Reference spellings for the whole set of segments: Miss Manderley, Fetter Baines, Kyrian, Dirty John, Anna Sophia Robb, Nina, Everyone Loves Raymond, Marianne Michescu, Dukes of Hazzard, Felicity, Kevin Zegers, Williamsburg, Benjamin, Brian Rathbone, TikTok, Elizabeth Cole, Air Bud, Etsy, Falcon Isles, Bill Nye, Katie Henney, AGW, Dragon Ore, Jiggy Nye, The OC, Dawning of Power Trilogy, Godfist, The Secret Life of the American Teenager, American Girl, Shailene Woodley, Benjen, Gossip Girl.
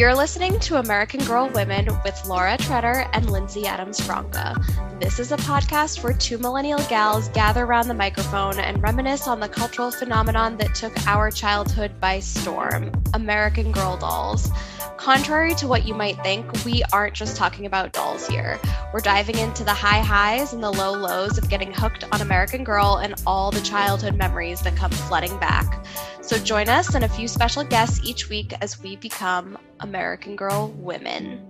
You're listening to American Girl Women with Laura Tretter and Lindsey Adams-Franca. This is a podcast where two millennial gals gather around the microphone and reminisce on the cultural phenomenon that took our childhood by storm, American Girl dolls. Contrary to what you might think, we aren't just talking about dolls here. We're diving into the high highs and the low lows of getting hooked on American Girl and all the childhood memories that come flooding back. So join us and a few special guests each week as we become American Girl women.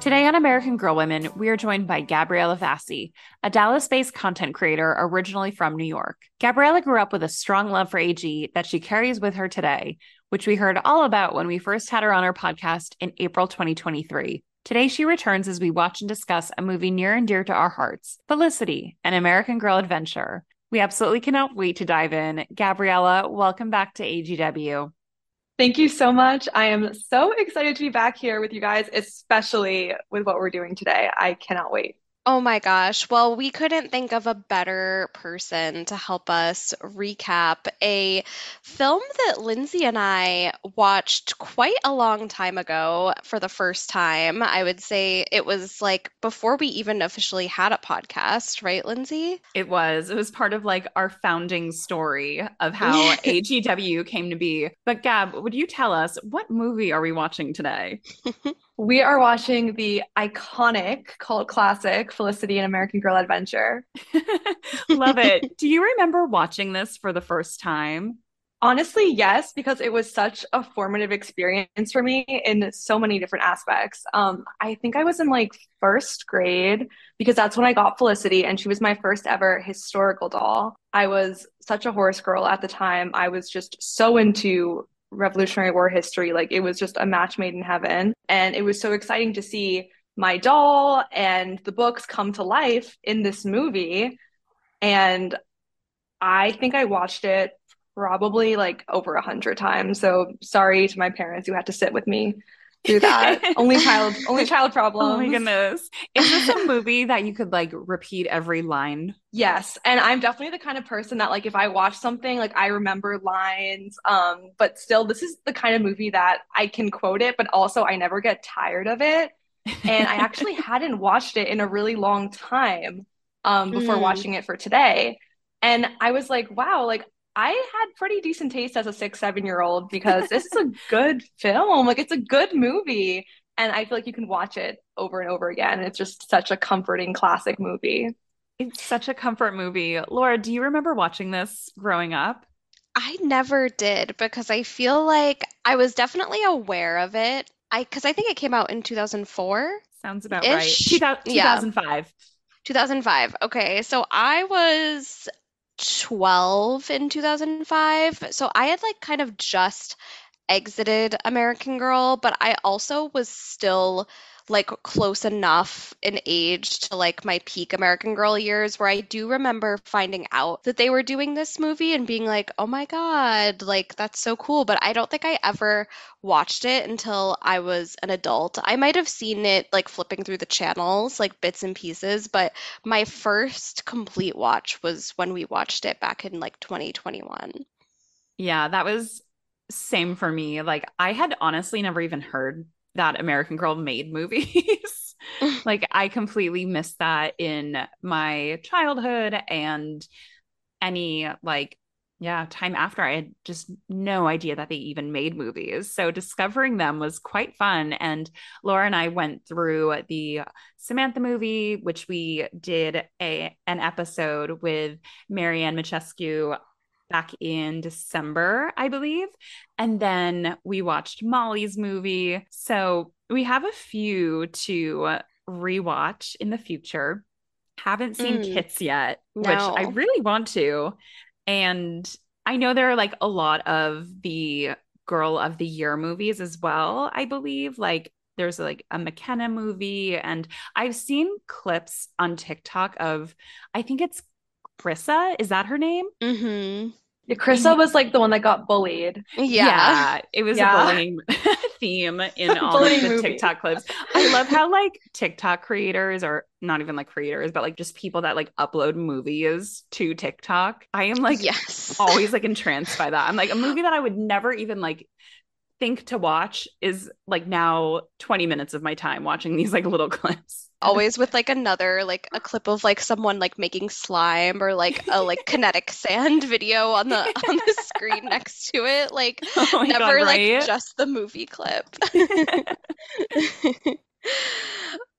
Today on American Girl Women, we are joined by Gabriella Vasci, a Dallas-based content creator originally from New York. Gabriella grew up with a strong love for AG that she carries with her today, which we heard all about when we first had her on our podcast in April 2023. Today, she returns as we watch and discuss a movie near and dear to our hearts, Felicity, an American Girl adventure. We absolutely cannot wait to dive in. Gabriella, welcome back to AGW. Thank you so much. I am so excited to be back here with you guys, especially with what we're doing today. I cannot wait. Oh my gosh. Well, we couldn't think of a better person to help us recap a film that Lindsey and I watched quite a long time ago for the first time. I would say it was like before we even officially had a podcast, right, Lindsey? It was part of like our founding story of how AGW came to be. But Gab, would you tell us, what movie are we watching today? We are watching the iconic cult classic, Felicity, an American Girl Adventure. Love it. Do you remember watching this for the first time? Honestly, yes, because it was such a formative experience for me in so many different aspects. I think I was in like first grade because that's when I got Felicity, and she was my first ever historical doll. I was such a horse girl at the time. I was just so into Revolutionary War history. Like, it was just a match made in heaven, and it was so exciting to see my doll and the books come to life in this movie. And I think I watched it probably like over 100 times, so sorry to my parents who had to sit with me through that. only child problem. Oh my goodness. Is this a movie that you could like repeat every line? Yes. And I'm definitely the kind of person that like, if I watch something, like I remember lines, but still, this is the kind of movie that I can quote it, but also I never get tired of it. And I actually hadn't watched it in a really long time before watching it for today. And I was like, wow, like I had pretty decent taste as a 6-7-year-old, because this is a good film. Like, it's a good movie. And I feel like you can watch it over and over again. It's just such a comforting classic movie. It's such a comfort movie. Laura, do you remember watching this growing up? I never did, because I feel like I was definitely aware of it. Because I think it came out in 2004. Sounds about right. 2005. 2005. Okay. So I was 12 in 2005. So I had like kind of just exited American Girl, but I also was still like close enough in age to like my peak American Girl years, where I do remember finding out that they were doing this movie and being like, oh my God, like that's so cool. But I don't think I ever watched it until I was an adult. I might have seen it like flipping through the channels, like bits and pieces, but my first complete watch was when we watched it back in like 2021. Yeah, that was same for me. Like, I had honestly never even heard that American Girl made movies. Like, I completely missed that in my childhood and any like, yeah, time after. I had just no idea that they even made movies. So discovering them was quite fun. And Laura and I went through the Samantha movie, which we did an episode with Marianne Michescu back in December, I believe. And then we watched Molly's movie. So we have a few to rewatch in the future. Haven't seen Kits yet, which I really want to. And I know there are like a lot of the Girl of the Year movies as well, I believe. Like, there's like a McKenna movie, and I've seen clips on TikTok of, I think it's Krissa, is that her name? Mm-hmm. Krissa was like the one that got bullied. Yeah. It was a bullying theme in all of the TikTok clips. I love how like TikTok creators, or not even like creators, but like just people that like upload movies to TikTok. I am like always like entranced by that. I'm like, a movie that I would never even like think to watch is like now 20 minutes of my time watching these like little clips. Always with like another like a clip of like someone like making slime or like a like kinetic sand video on the screen next to it. Like like just the movie clip.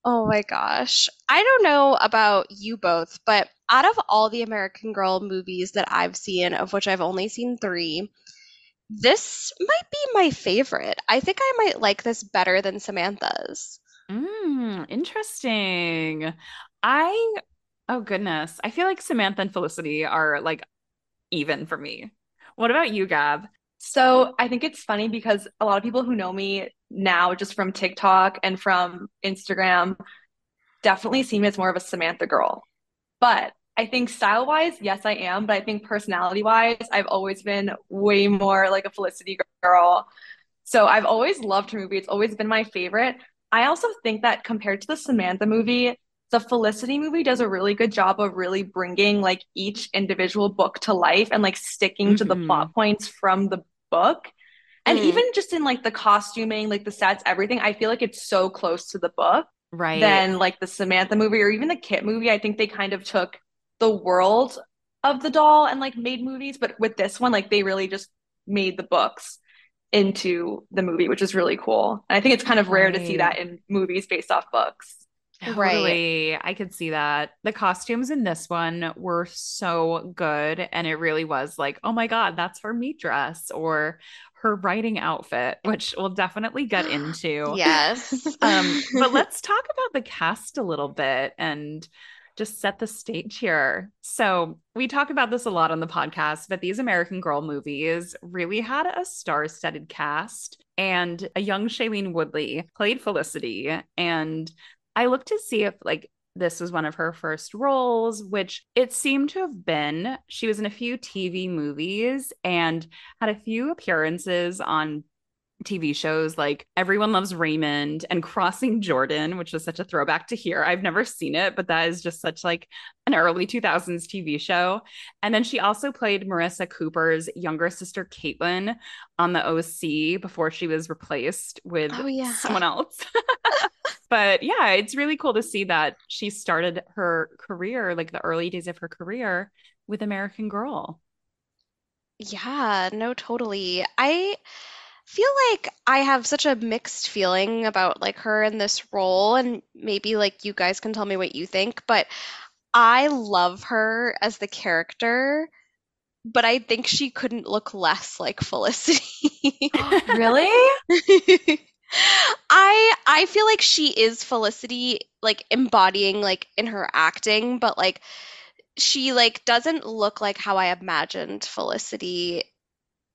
Oh my gosh. I don't know about you both, but out of all the American Girl movies that I've seen, of which I've only seen 3, this might be my favorite. I think I might like this better than Samantha's. Interesting. Oh goodness. I feel like Samantha and Felicity are like even for me. What about you, Gab? So I think it's funny because a lot of people who know me now just from TikTok and from Instagram definitely see me as more of a Samantha girl. But I think style-wise, yes, I am. But I think personality-wise, I've always been way more like a Felicity girl. So I've always loved her movie. It's always been my favorite. I also think that compared to the Samantha movie, the Felicity movie does a really good job of really bringing like each individual book to life and like sticking to the plot points from the book. And even just in like the costuming, like the sets, everything, I feel like it's so close to the book. Right. Than like the Samantha movie or even the Kit movie. I think they kind of took the world of the doll and like made movies, but with this one, like they really just made the books into the movie, which is really cool. And I think it's kind of rare to see that in movies based off books. Totally. Right. I could see that. The costumes in this one were so good. And it really was like, oh my God, that's her meat dress or her riding outfit, which we'll definitely get into. Yes. But let's talk about the cast a little bit and just set the stage here. So we talk about this a lot on the podcast, but these American Girl movies really had a star-studded cast, and a young Shailene Woodley played Felicity. And I looked to see if like this was one of her first roles, which it seemed to have been. She was in a few TV movies and had a few appearances on TV shows like Everyone Loves Raymond and Crossing Jordan, which was such a throwback to here. I've never seen it, but that is just such like an early 2000s TV show. And then she also played Marissa Cooper's younger sister, Caitlin, on The OC before she was replaced with someone else. But yeah, it's really cool to see that she started her career, like the early days of her career, with American Girl. Yeah, no, totally. I feel like I have such a mixed feeling about like her in this role, and maybe like you guys can tell me what you think, but I love her as the character, but I think she couldn't look less like Felicity. Really? I feel like she is Felicity, like embodying like in her acting, but like she like doesn't look like how I imagined Felicity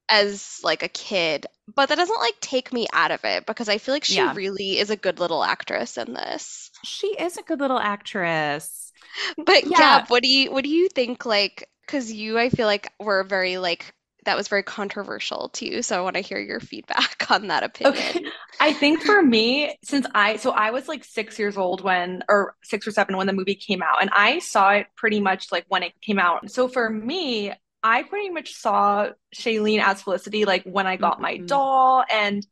as like a kid, but that doesn't like take me out of it because I feel like she really is a good little actress in this. She is a good little actress. But Gab, what do you think, like, because you, I feel like were very like, that was very controversial to you. So I want to hear your feedback on that opinion. Okay. I think for me, since I was like 6 years old or 6 or 7 when the movie came out, and I saw it pretty much like when it came out. So for me, I pretty much saw Shailene as Felicity like when I got my doll, and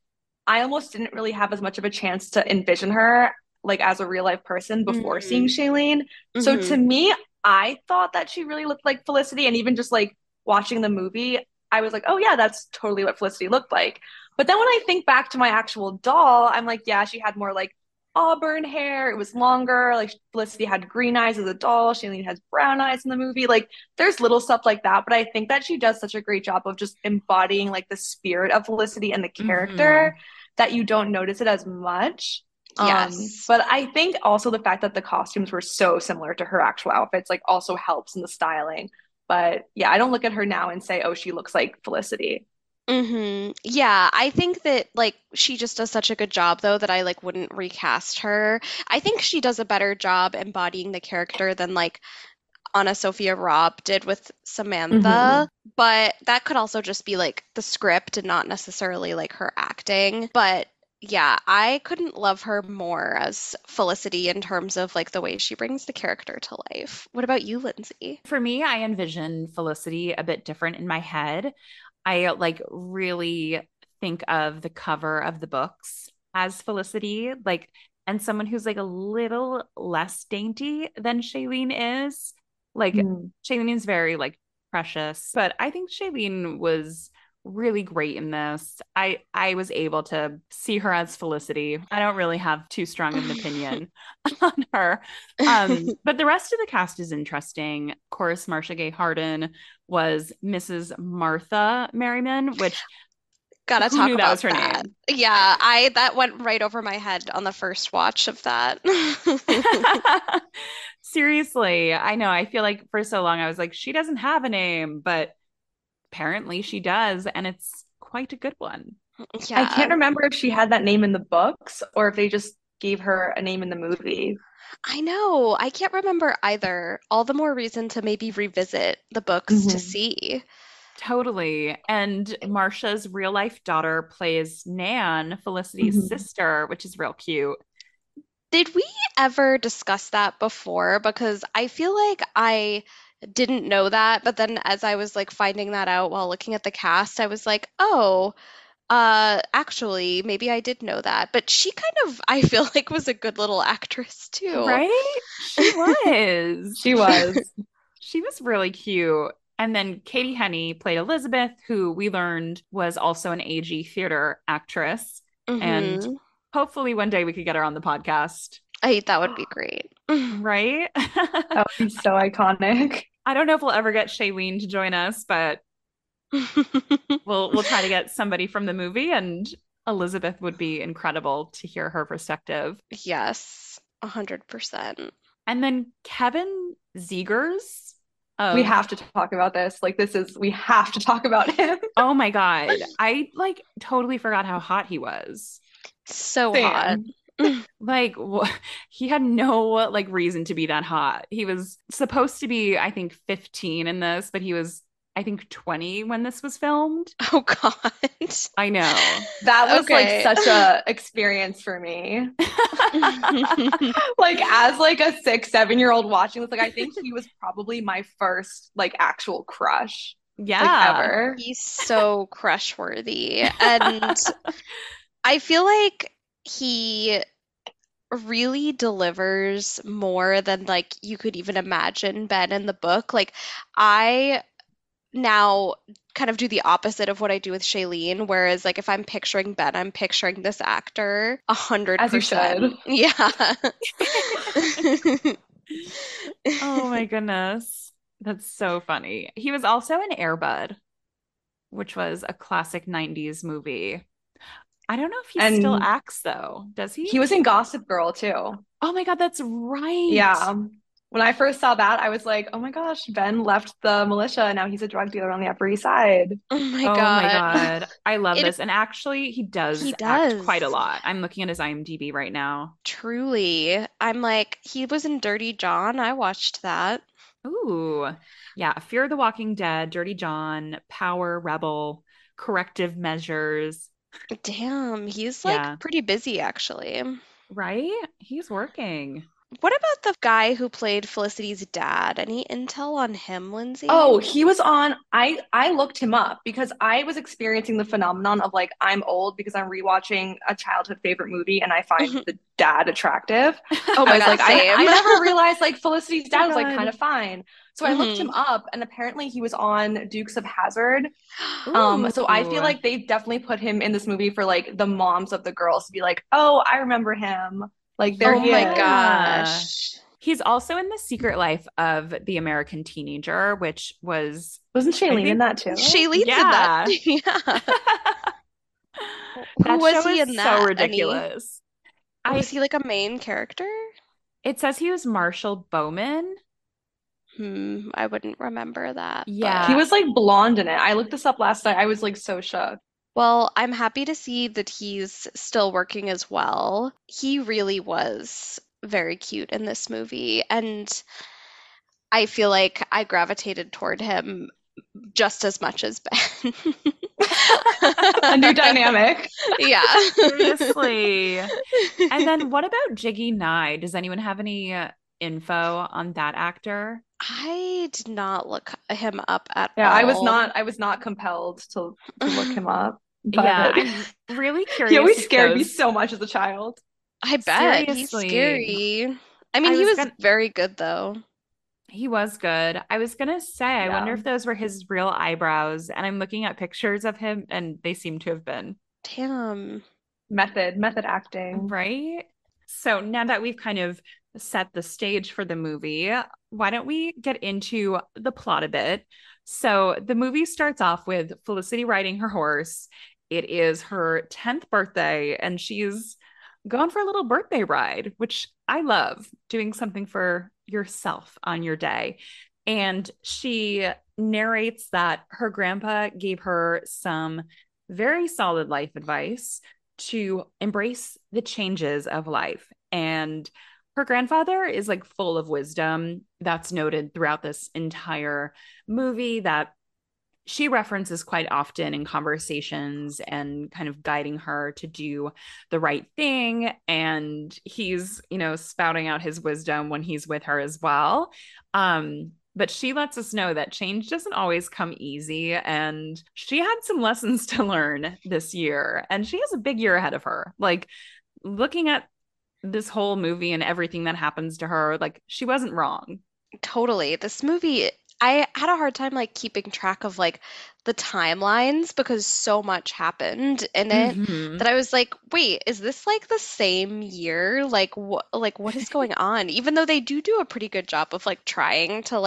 I almost didn't really have as much of a chance to envision her like as a real life person before seeing Shailene. So to me, I thought that she really looked like Felicity, and even just like watching the movie, I was like, oh yeah, that's totally what Felicity looked like. But then when I think back to my actual doll, I'm like, yeah, she had more like auburn hair, it was longer, like Felicity had green eyes as a doll, Shailene has brown eyes in the movie, like there's little stuff like that, but I think that she does such a great job of just embodying like the spirit of Felicity and the character that you don't notice it as much. But I think also the fact that the costumes were so similar to her actual outfits like also helps in the styling. But yeah, I don't look at her now and say, oh, she looks like Felicity. Yeah, I think that like she just does such a good job though that I like wouldn't recast her. I think she does a better job embodying the character than like Anna Sophia Robb did with Samantha, but that could also just be like the script and not necessarily like her acting. But Yeah, I couldn't love her more as Felicity in terms of like the way she brings the character to life. What about you, Lindsay? For me, I envision Felicity a bit different in my head. I like really think of the cover of the books as Felicity, like, and someone who's like a little less dainty than Shailene is. Like Shailene is very like precious, but I think Shailene was really great in this. I was able to see her as Felicity. I don't really have too strong of an opinion on her. But the rest of the cast is interesting. Of course, Marcia Gay Harden was Mrs. Martha Merriman, which gotta talk about. That was her name. Yeah, that went right over my head on the first watch of that. Seriously, I know. I feel like for so long I was like, she doesn't have a name, but apparently she does, and it's quite a good one. Yeah. I can't remember if she had that name in the books or if they just gave her a name in the movie. I know. I can't remember either. All the more reason to maybe revisit the books to see. Totally. And Marcia's real life daughter plays Nan, Felicity's sister, which is real cute. Did we ever discuss that before? Because I feel like I didn't know that, but then as I was like finding that out while looking at the cast, I was like, oh, actually maybe I did know that. But she kind of, I feel like, was a good little actress too, right? She was. She was really cute. And then Katie Henney played Elizabeth, who we learned was also an AG theater actress, and hopefully one day we could get her on the podcast. That would be great. Right? That would be so iconic. I don't know if we'll ever get Shailene to join us, but we'll try to get somebody from the movie, and Elizabeth would be incredible to hear her perspective. Yes, 100%. And then Kevin Zegers. We have to talk about this. Like, we have to talk about him. Oh my God. I like totally forgot how hot he was. So hot. Like, he had no like reason to be that hot. He was supposed to be, I think, 15 in this, but he was, I think, 20 when this was filmed. Oh God. I know. That was like such a experience for me. Like, as like a 6-7 year old watching this, like, I think he was probably my first like actual crush. Yeah. Like, ever. He's so crush worthy. And I feel like he really delivers more than like you could even imagine Ben in the book. Like, I now kind of do the opposite of what I do with Shailene, whereas like if I'm picturing Ben, I'm picturing this actor 100%. Yeah. Oh my goodness. That's so funny. He was also in Air Bud, which was a classic 90s movie. I don't know if he still acts, though. Does he? He was in Gossip Girl, too. Oh, my God. That's right. Yeah. When I first saw that, I was like, oh, my gosh, Ben left the militia, and now he's a drug dealer on the Upper East Side. Oh, my God. I love this. And actually, he does act quite a lot. I'm looking at his IMDb right now. Truly. I'm like, he was in Dirty John. I watched that. Ooh. Yeah. Fear of the Walking Dead, Dirty John, Power, Rebel, Corrective Measures. Damn, he's like pretty busy, actually. Right? He's working. What about the guy who played Felicity's dad? Any intel on him, Lindsay? Oh, he was on, I looked him up because I was experiencing the phenomenon of like, I'm old because I'm rewatching a childhood favorite movie and I find the dad attractive. Oh my God, like, same. I never realized like Felicity's dad was like kind of fine. So I looked him up, and apparently he was on Dukes of Hazzard. So I feel like they definitely put him in this movie for like the moms of the girls to be like, oh, I remember him. Like, there he is. Oh my gosh. He's also in The Secret Life of the American Teenager, which was... Wasn't Shailene in that too? Shailene did that. Yeah. Who was he in that? So ridiculous. Was he like a main character? It says he was Marshall Bowman. I wouldn't remember that. Yeah. He was like blonde in it. I looked this up last night. I was like so shook. Well, I'm happy to see that he's still working as well. He really was very cute in this movie. And I feel like I gravitated toward him just as much as Ben. A new dynamic. Yeah. Seriously. And then what about Jiggy Nye? Does anyone have any info on that actor? I did not look him up at all. Yeah, I was not compelled to look him up. But yeah, I'm really curious. He always scared me so much as a child. I bet. Seriously. He's scary. I mean, he was very good, though. He was good. I was going to say, yeah. I wonder if those were his real eyebrows. And I'm looking at pictures of him, and they seem to have been. Damn. Method acting. Right? So now that we've kind of set the stage for the movie, why don't we get into the plot a bit? So the movie starts off with Felicity riding her horse. It is her 10th birthday, and she's gone for a little birthday ride, which I love, doing something for yourself on your day. And she narrates that her grandpa gave her some very solid life advice to embrace the changes of life. And her grandfather is like full of wisdom. That's noted throughout this entire movie that she references quite often in conversations and kind of guiding her to do the right thing. And he's, spouting out his wisdom when he's with her as well. But she lets us know that change doesn't always come easy. And she had some lessons to learn this year. And she has a big year ahead of her. Like, looking at this whole movie and everything that happens to her, like, she wasn't wrong. Totally. This movie, I had a hard time keeping track of the timelines because so much happened in it that I was like, wait, is this the same year? What is going on? Even though they do a pretty good job of trying to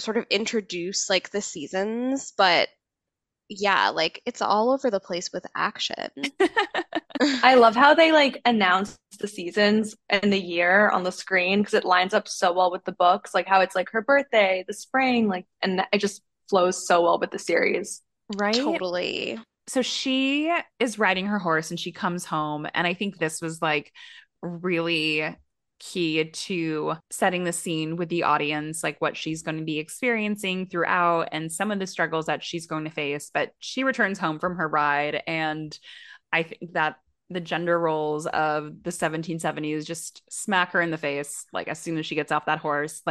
sort of introduce the seasons, but yeah, it's all over the place with action. I love how they announce the seasons and the year on the screen because it lines up so well with the books, how it's her birthday, the spring, and it just flows so well with the series. Right? Totally. So she is riding her horse and she comes home, and I think this was really key to setting the scene with the audience, what she's going to be experiencing throughout and some of the struggles that she's going to face. But she returns home from her ride, and I think that the gender roles of the 1770s just smack her in the face. As soon as she gets off that horse,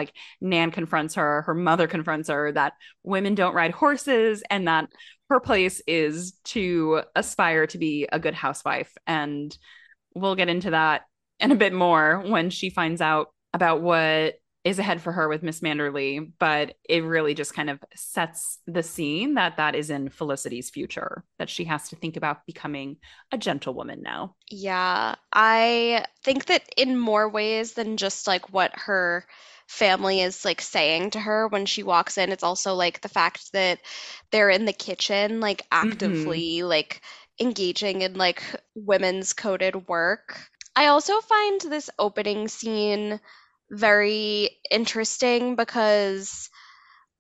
Nan confronts her, her mother confronts her that women don't ride horses and that her place is to aspire to be a good housewife. And we'll get into that and a bit more when she finds out about what is ahead for her with Miss Manderley, but it really just kind of sets the scene that is in Felicity's future, that she has to think about becoming a gentlewoman now. Yeah, I think that in more ways than just what her family is saying to her when she walks in, it's also the fact that they're in the kitchen actively engaging in women's coded work. I also find this opening scene very interesting because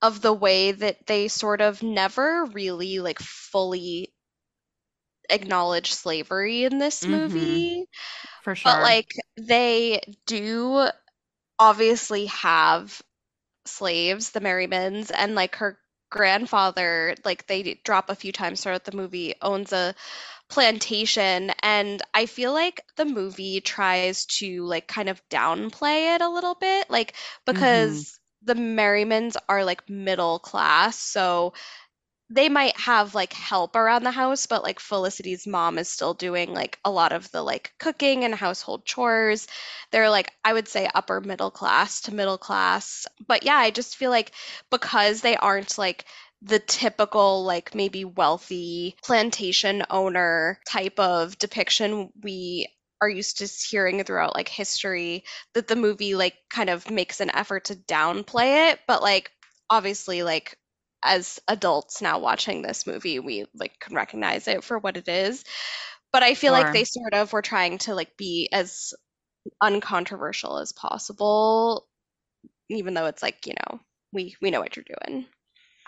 of the way that they sort of never really fully acknowledge slavery in this movie. For sure. But they do obviously have slaves, the Merrimans, and her grandfather, they drop a few times throughout the movie, owns a plantation, and I feel the movie tries to kind of downplay it a little bit, because the Merrimans are middle class, so they might have help around the house, but Felicity's mom is still doing a lot of the cooking and household chores. They're I would say upper middle class to middle class, but yeah, I just feel because they aren't the typical maybe wealthy plantation owner type of depiction we are used to hearing throughout history, that the movie kind of makes an effort to downplay it. But obviously as adults now watching this movie, we can recognize it for what it is. But I feel they sort of were trying to be as uncontroversial as possible, even though it's we know what you're doing.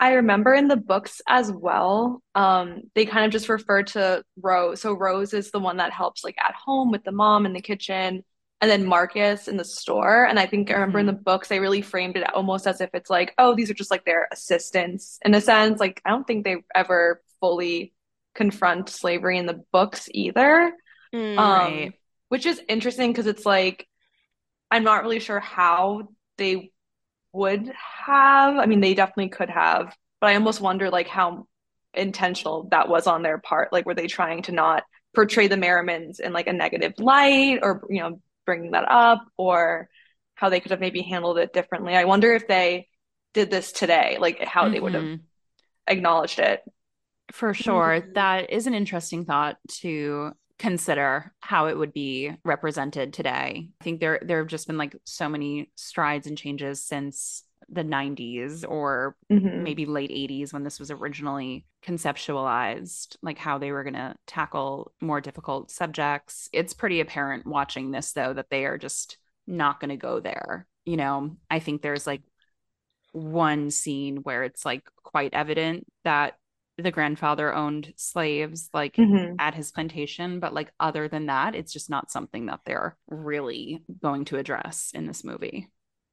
I remember in the books as well, they kind of just refer to Rose. So Rose is the one that helps at home with the mom in the kitchen. and then Marcus in the store. And I think I remember in the books, they really framed it almost as if it's like, oh, these are just like their assistants in a sense. Like, I don't think they ever fully confront slavery in the books either. Right. Which is interesting because it's like, I'm not really sure how they would have. I mean, they definitely could have, but I almost wonder like how intentional that was on their part. Like, were they trying to not portray the Merrimans in like a negative light, or, you know, bringing that up, or how they could have maybe handled it differently. I wonder if they did this today, like how they would have acknowledged it. For sure. That is an interesting thought to consider, how it would be represented today. I think there have just been like so many strides and changes since the 90s or maybe late 80s when this was originally conceptualized, like how they were going to tackle more difficult subjects. It's pretty apparent watching this, though, that they are just not going to go there. You know, I think there's like one scene where it's like quite evident that the grandfather owned slaves like at his plantation, but like other than that, it's just not something that they're really going to address in this movie.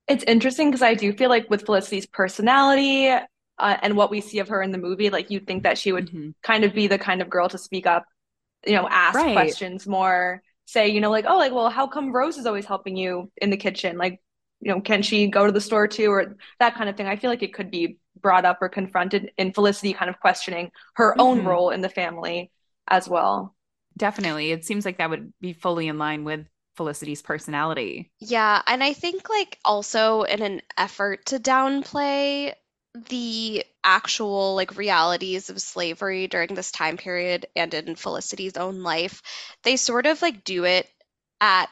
It's interesting because I do feel like with Felicity's personality and what we see of her in the movie, like you'd think that she would kind of be the kind of girl to speak up, you know, ask questions more, say, you know, like, oh, like, well, how come Rose is always helping you in the kitchen? Like, you know, can she go to the store too? Or that kind of thing. I feel like it could be brought up or confronted in Felicity kind of questioning her own role in the family as well. Definitely. It seems like that would be fully in line with Felicity's personality. Yeah, and I think like also in an effort to downplay the actual like realities of slavery during this time period and in Felicity's own life, they sort of like do it at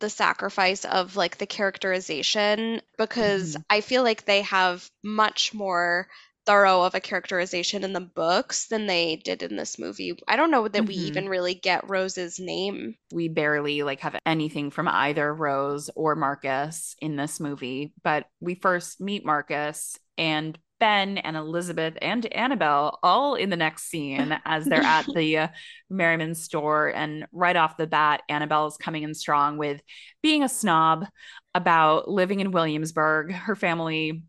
the sacrifice of like the characterization, because I feel like they have much more thorough of a characterization in the books than they did in this movie. I don't know that we even really get Rose's name. We barely like have anything from either Rose or Marcus in this movie, but we first meet Marcus and Ben and Elizabeth and Annabelle all in the next scene as they're at the Merriman store. And right off the bat, Annabelle's coming in strong with being a snob about living in Williamsburg. Her family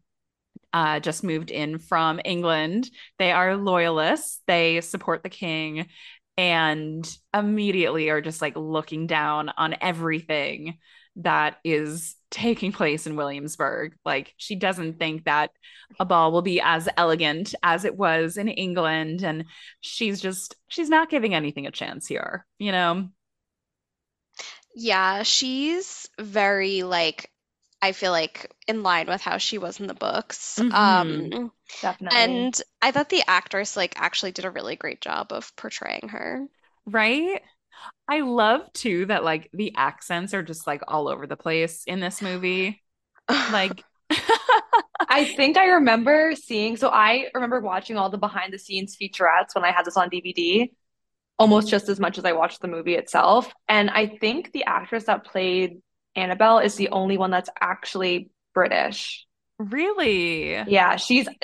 just moved in from England. They are loyalists. They support the king and immediately are just like looking down on everything that is taking place in Williamsburg. Like, she doesn't think that a ball will be as elegant as it was in England. And she's not giving anything a chance here, you know? Yeah, she's very like, I feel like in line with how she was in the books. Definitely. And I thought the actress like actually did a really great job of portraying her. Right? I love too that like the accents are just like all over the place in this movie. Like I think I remember seeing, so I remember watching all the behind the scenes featurettes when I had this on DVD, almost just as much as I watched the movie itself. And I think the actress that played Annabelle is the only one that's actually British. Really? Yeah,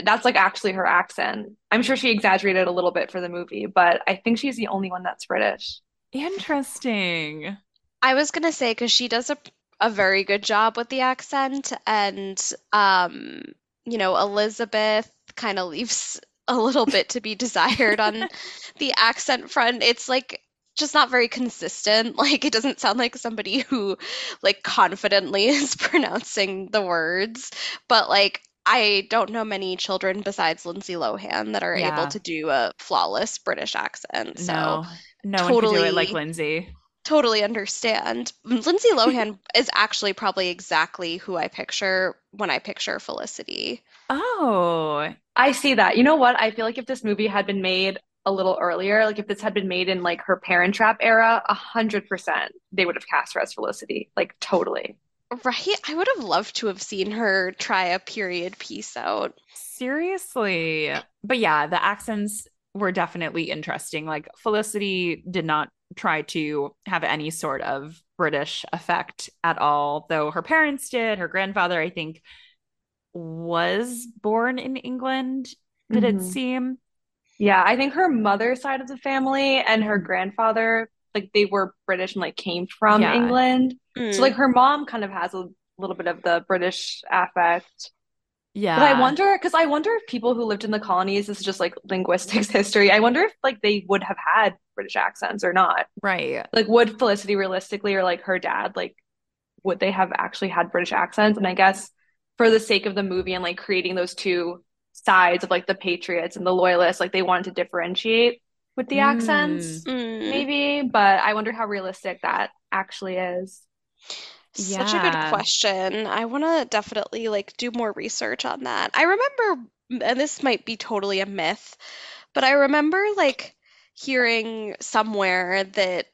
that's like actually her accent. I'm sure she exaggerated a little bit for the movie, but I think she's the only one that's British. Interesting. I was gonna say, because she does a very good job with the accent, and you know, Elizabeth kind of leaves a little bit to be desired on the accent front. It's like just not very consistent. Like, it doesn't sound like somebody who like confidently is pronouncing the words, but like I don't know many children besides Lindsay Lohan that are able to do a flawless British accent. So no one can do it like Lindsay. Totally understand. Lindsay Lohan is actually probably exactly who I picture when I picture Felicity. Oh, I see that. You know what? I feel like if this movie had been made a little earlier, like if this had been made in like her Parent Trap era, 100% they would have cast her as Felicity, like totally. Right? I would have loved to have seen her try a period piece out. Seriously. But yeah, the accents were definitely interesting. Like, Felicity did not try to have any sort of British effect at all, though her parents did. Her grandfather, I think, was born in England, did it seem? Yeah, I think her mother's side of the family and her grandfather, like, they were British and like came from England. So like her mom kind of has a little bit of the British affect. Yeah. But I wonder, because I wonder if people who lived in the colonies, this is just like linguistics history, I wonder if like they would have had British accents or not. Right. Like would Felicity realistically, or like her dad, like would they have actually had British accents? And I guess for the sake of the movie and like creating those two sides of like the patriots and the loyalists, like they wanted to differentiate with the accents maybe, but I wonder how realistic that actually is. Such a good question. I want to definitely like do more research on that. I remember, and this might be totally a myth, but I remember like hearing somewhere that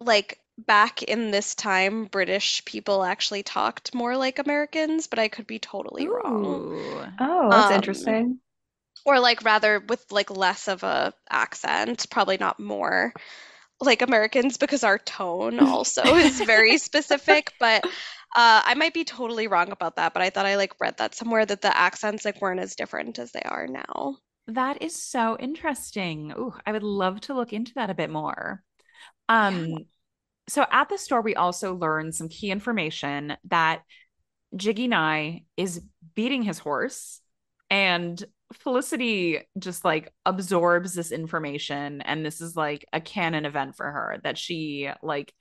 like back in this time, British people actually talked more like Americans, but I could be totally wrong. Oh, that's interesting. Or like rather with like less of a accent, probably not more like Americans, because our tone also is very specific, but I might be totally wrong about that, but I thought I like read that somewhere that the accents like weren't as different as they are now. That is so interesting. Ooh, I would love to look into that a bit more. So at the store, we also learned some key information that Jiggy Nye is beating his horse, and Felicity just like absorbs this information, and this is like a canon event for her that she like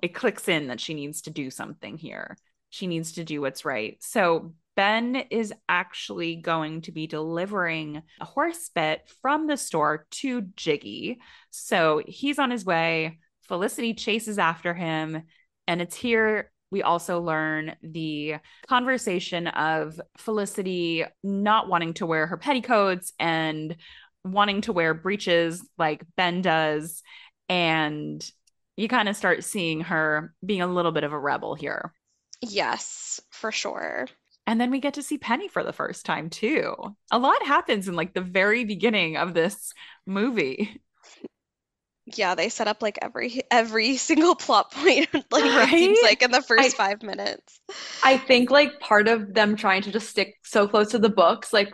it clicks in that she needs to do something here. She needs to do what's right. So Ben is actually going to be delivering a horse bit from the store to Jiggy. So he's on his way. Felicity chases after him, and it's here we also learn the conversation of Felicity not wanting to wear her petticoats and wanting to wear breeches like Ben does. And you kind of start seeing her being a little bit of a rebel here. Yes, for sure. And then we get to see Penny for the first time too. A lot happens in like the very beginning of this movie. Yeah, they set up like every single plot point, like right? It seems like in the first 5 minutes. I think like part of them trying to just stick so close to the books, like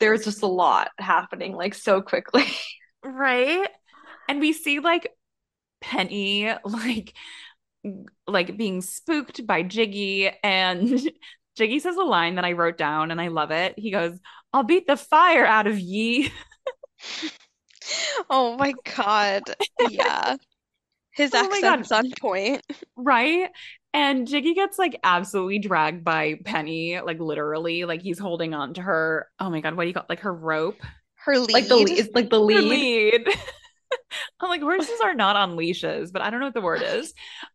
there's just a lot happening like so quickly. Right? And we see like Penny like being spooked by Jiggy, and Jiggy says a line that I wrote down and I love it. He goes, "I'll beat the fire out of ye." Oh my God. Yeah. His accent's on point. Right? And Jiggy gets like absolutely dragged by Penny, like literally, like he's holding on to her. Oh my God, what do you call like her rope? Her lead. Like the lead. I'm like, horses are not on leashes, but I don't know what the word is.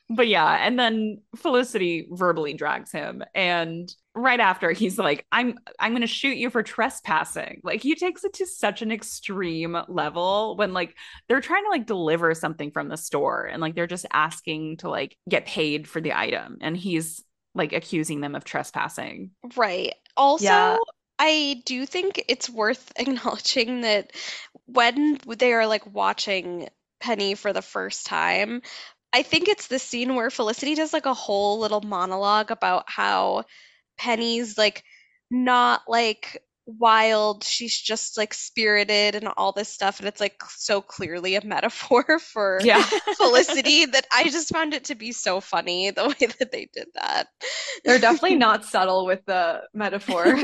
But yeah, and then Felicity verbally drags him, and right after he's like, I'm gonna shoot you for trespassing. Like he takes it to such an extreme level when like they're trying to like deliver something from the store, and like they're just asking to like get paid for the item, and he's like accusing them of trespassing. Right. Also, yeah. I do think it's worth acknowledging that when they are like watching Penny for the first time, I think it's the scene where Felicity does like a whole little monologue about how Penny's like not like wild, she's just like spirited and all this stuff, and it's like so clearly a metaphor for Felicity that I just found it to be so funny the way that they did that. They're definitely not subtle with the metaphor.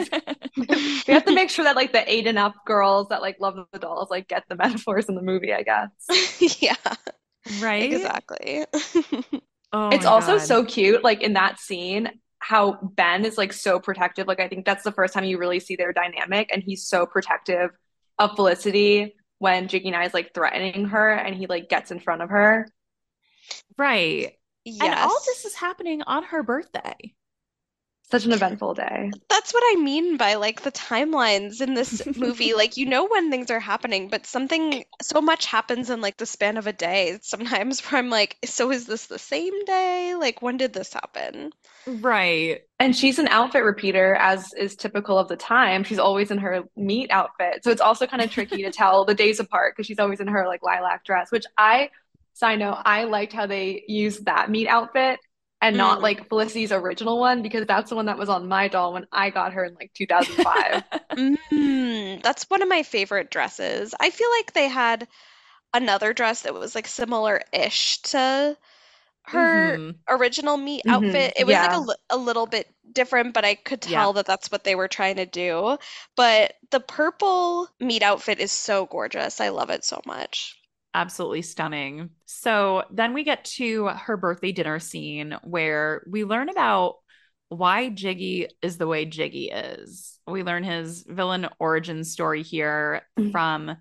We have to make sure that like the 8 and up girls that like love the dolls like get the metaphors in the movie, I guess. Yeah, right, exactly. Oh, it's also so cute like in that scene how Ben is like so protective. Like I think that's the first time you really see their dynamic, and he's so protective of Felicity when Jiggy Nye is like threatening her, and he like gets in front of her. Right. Yes. And all this is happening on her birthday. Such an eventful day. That's what I mean by like the timelines in this movie. Like, you know when things are happening, but so much happens in like the span of a day sometimes where I'm like, so is this the same day? Like, when did this happen? Right. And she's an outfit repeater, as is typical of the time. She's always in her meat outfit. So it's also kind of tricky to tell the days apart because she's always in her like lilac dress, which I liked how they used that meat outfit. And not like Felicity's original one, because that's the one that was on my doll when I got her in like 2005. That's one of my favorite dresses. I feel like they had another dress that was like similar-ish to her original meat outfit. It was like a little bit different, but I could tell that that's what they were trying to do. But the purple meat outfit is so gorgeous. I love it so much. Absolutely stunning. So then we get to her birthday dinner scene where we learn about why Jiggy is the way Jiggy is. We learn his villain origin story here from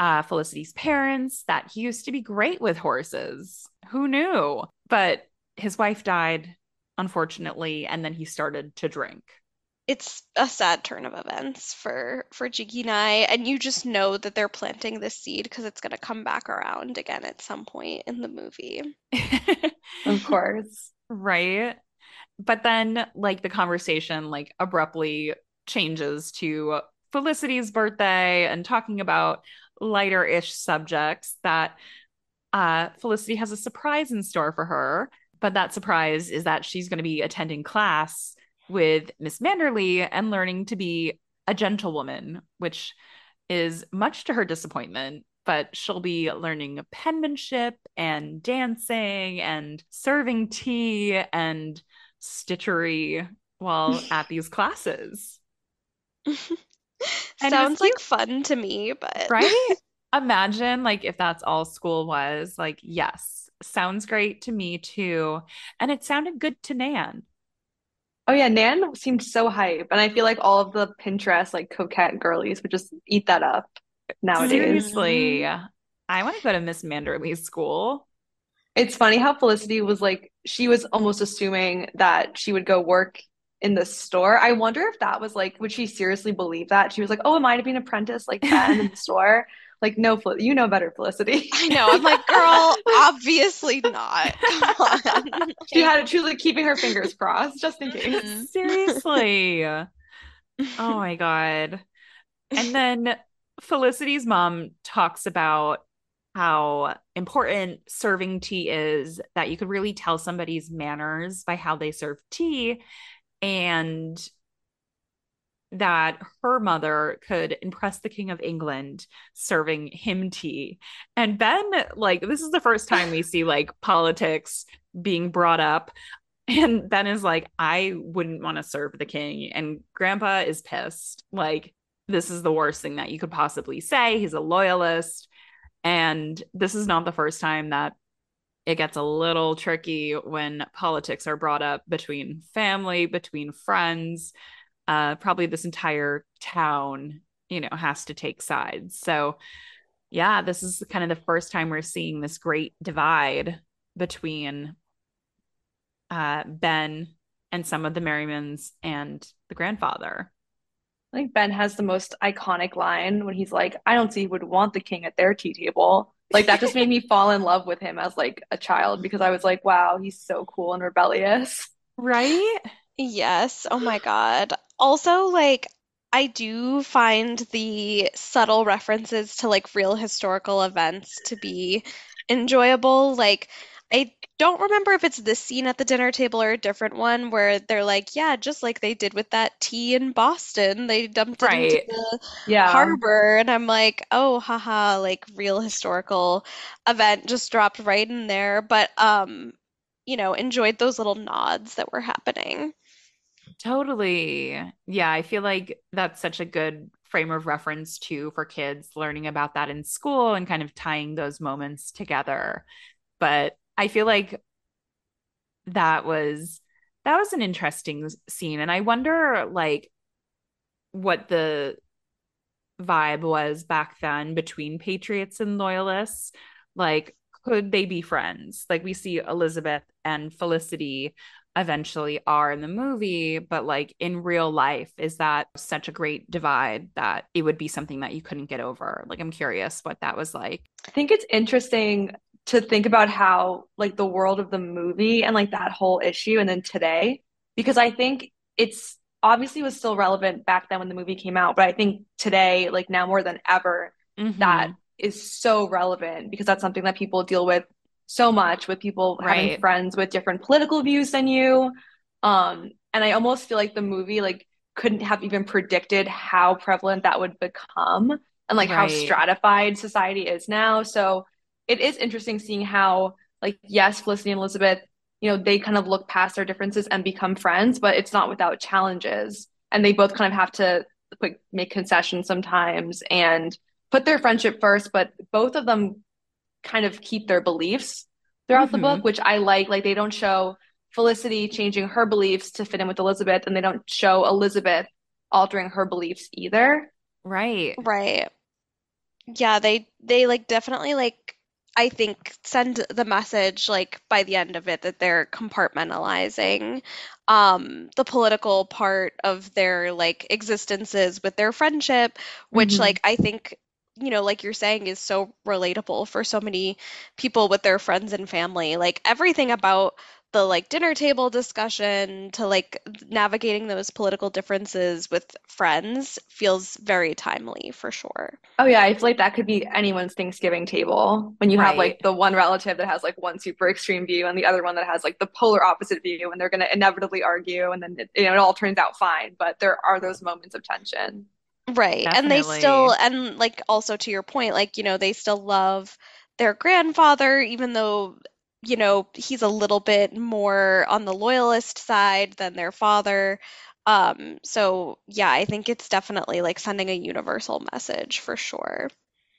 Felicity's parents, that he used to be great with horses. Who knew? But his wife died, unfortunately, and then he started to drink. It's a sad turn of events for Jiggy Nye, and you just know that they're planting this seed because it's going to come back around again at some point in the movie. Of course. Right. But then, like, the conversation, like, abruptly changes to Felicity's birthday and talking about lighter-ish subjects, that Felicity has a surprise in store for her, but that surprise is that she's going to be attending class with Miss Manderley and learning to be a gentlewoman, which is much to her disappointment, but she'll be learning penmanship and dancing and serving tea and stitchery while at these classes. Sounds like fun to me, but right? Imagine like if that's all school was. Like, yes, sounds great to me too. And it sounded good to Nan. Oh yeah, Nan seemed so hype, and I feel like all of the Pinterest like coquette girlies would just eat that up nowadays. Seriously, I want to go to Miss Manderley's school. It's funny how Felicity was like, she was almost assuming that she would go work in the store. I wonder if that was like, would she seriously believe that? She was like, oh, am I to be an apprentice like that in the store? Like, no, you know better, Felicity. I know. I'm like, girl, obviously not. Come on. She was like keeping her fingers crossed just in case. Seriously. Oh my God. And then Felicity's mom talks about how important serving tea is, that you could really tell somebody's manners by how they serve tea, and that her mother could impress the King of England serving him tea. And Ben, like, this is the first time we see like politics being brought up. And Ben is like, I wouldn't want to serve the king. And Grandpa is pissed. Like, this is the worst thing that you could possibly say. He's a loyalist. And this is not the first time that it gets a little tricky when politics are brought up between family, between friends. Probably this entire town, you know, has to take sides. So yeah, this is kind of the first time we're seeing this great divide between Ben and some of the Merrimans and the grandfather. I think Ben has the most iconic line when he's like, I don't see who would want the king at their tea table. Like, that just made me fall in love with him as like a child, because I was like, wow, he's so cool and rebellious. Right? Yes. Oh my God. Also, like, I do find the subtle references to like real historical events to be enjoyable. Like, I don't remember if it's this scene at the dinner table or a different one where they're like, yeah, just like they did with that tea in Boston, they dumped it into the harbor. And I'm like, oh, haha, like real historical event just dropped right in there. But, you know, enjoyed those little nods that were happening. Totally. Yeah, I feel like that's such a good frame of reference too for kids learning about that in school and kind of tying those moments together. But I feel like that was an interesting scene. And I wonder like what the vibe was back then between patriots and loyalists. Like, could they be friends? Like, we see Elizabeth and Felicity eventually are in the movie, but like in real life, is that such a great divide that it would be something that you couldn't get over? Like, I'm curious what that was like. I think it's interesting to think about how like the world of the movie and like that whole issue, and then today, because I think it's obviously was still relevant back then when the movie came out, but I think today, like now more than ever, that is so relevant, because that's something that people deal with so much, with people having friends with different political views than you. And I almost feel like the movie like couldn't have even predicted how prevalent that would become, and like how stratified society is now. So it is interesting seeing how Like, yes, Felicity and Elizabeth, you know, they kind of look past their differences and become friends, but it's not without challenges. And they both kind of have to make concessions sometimes and put their friendship first, but both of them kind of keep their beliefs throughout the book, which I like. Like, they don't show Felicity changing her beliefs to fit in with Elizabeth, and they don't show Elizabeth altering her beliefs either. Right. Right. Yeah, they like definitely like, I think, send the message like by the end of it that they're compartmentalizing the political part of their like existences with their friendship, which like I think, you know, like you're saying, is so relatable for so many people with their friends and family. Like everything about the like dinner table discussion to like navigating those political differences with friends feels very timely for sure. Oh yeah, I feel like that could be anyone's Thanksgiving table when you have like the one relative that has like one super extreme view and the other one that has like the polar opposite view, and they're going to inevitably argue, and then it all turns out fine, but there are those moments of tension. Right. Definitely. And they still, and like also to your point, like, you know, they still love their grandfather, even though, you know, he's a little bit more on the loyalist side than their father. So yeah, I think it's definitely like sending a universal message for sure.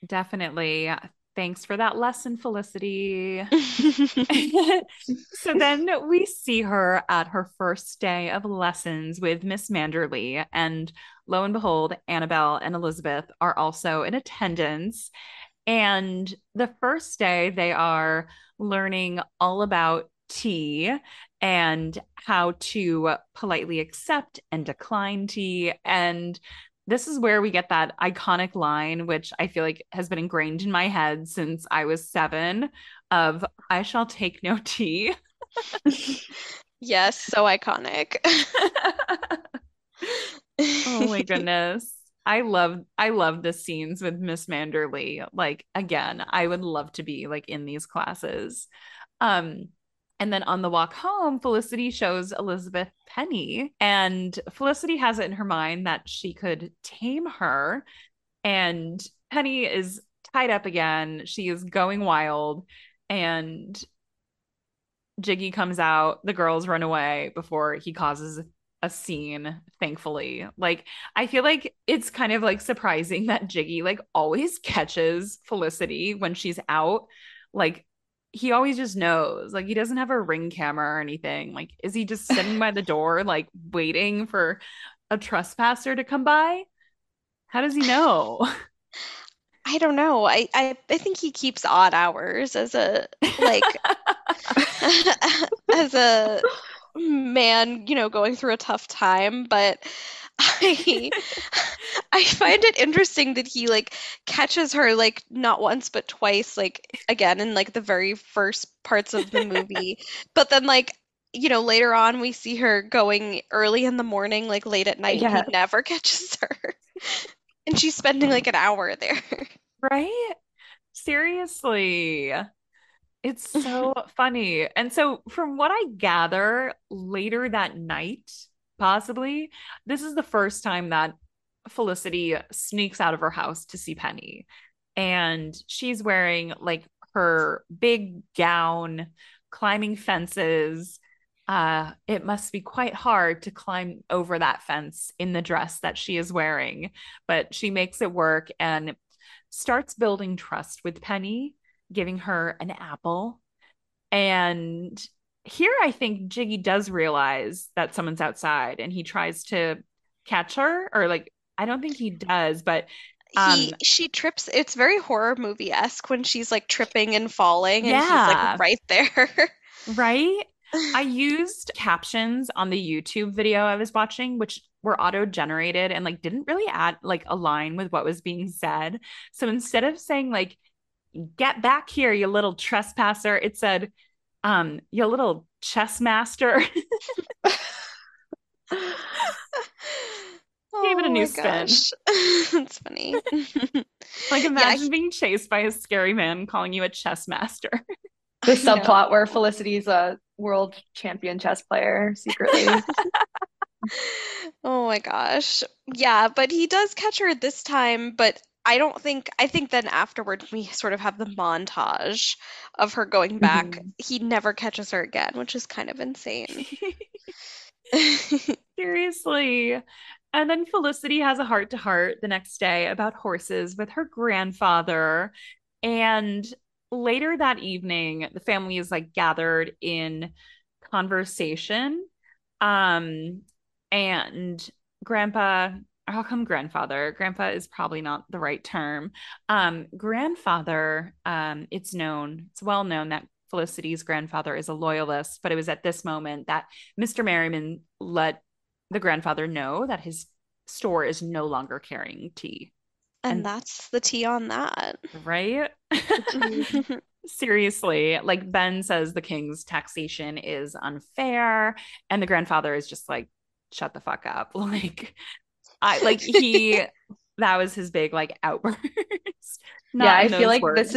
Definitely. Thanks for that lesson, Felicity. So then we see her at her first day of lessons with Miss Manderley, and lo and behold, Annabelle and Elizabeth are also in attendance. And the first day they are learning all about tea and how to politely accept and decline tea. And this is where we get that iconic line, which I feel like has been ingrained in my head since I was 7, of "I shall take no tea." Yes, so iconic. Oh my goodness. I love the scenes with Miss Manderley. Like, again, I would love to be like in these classes. And then on the walk home, Felicity shows Elizabeth Penny, and Felicity has it in her mind that she could tame her. And Penny is tied up again. She is going wild, and Jiggy comes out. The girls run away before he causes a scene, thankfully. Like, I feel like it's kind of like surprising that Jiggy like always catches Felicity when she's out. Like, he always just knows. Like, he doesn't have a ring camera or anything. Like, is he just sitting by the door like waiting for a trespasser to come by? How does he know? I don't know. I think he keeps odd hours as a like as a man, you know, going through a tough time, but I find it interesting that he like catches her like not once but twice, like again in like the very first parts of the movie, but then like, you know, later on we see her going early in the morning, like late at night, and he never catches her, and she's spending like an hour there. Right? Seriously. It's so funny. And so from what I gather, later that night, possibly, this is the first time that Felicity sneaks out of her house to see Penny. And she's wearing like her big gown, climbing fences. It must be quite hard to climb over that fence in the dress that she is wearing, but she makes it work and starts building trust with Penny, giving her an apple. And here I think Jiggy does realize that someone's outside, and he tries to catch her, or like, I don't think he does, but she trips. It's very horror movie-esque when she's like tripping and falling, and he's like right there. Right? I used captions on the YouTube video I was watching, which were auto-generated and like didn't really add like a line with what was being said. So instead of saying like, "Get back here, you little trespasser," it said, "You little chess master." Gave it a new spin. That's funny. Like, imagine being chased by a scary man calling you a chess master. The subplot where Felicity's a world champion chess player secretly. Oh my gosh. Yeah, but he does catch her this time, but I think then afterwards we sort of have the montage of her going back. Mm-hmm. He never catches her again, which is kind of insane. Seriously. And then Felicity has a heart-to-heart the next day about horses with her grandfather. And later that evening, the family is like gathered in conversation. And grandfather is probably not the right term. It's well known that Felicity's grandfather is a loyalist, but it was at this moment that Mr. Merriman let the grandfather know that his store is no longer carrying tea. And that's the tea on that. Right? Seriously. Like, Ben says the king's taxation is unfair, and the grandfather is just like, shut the fuck up. Like, that was his big like outburst. Yeah, I feel like words.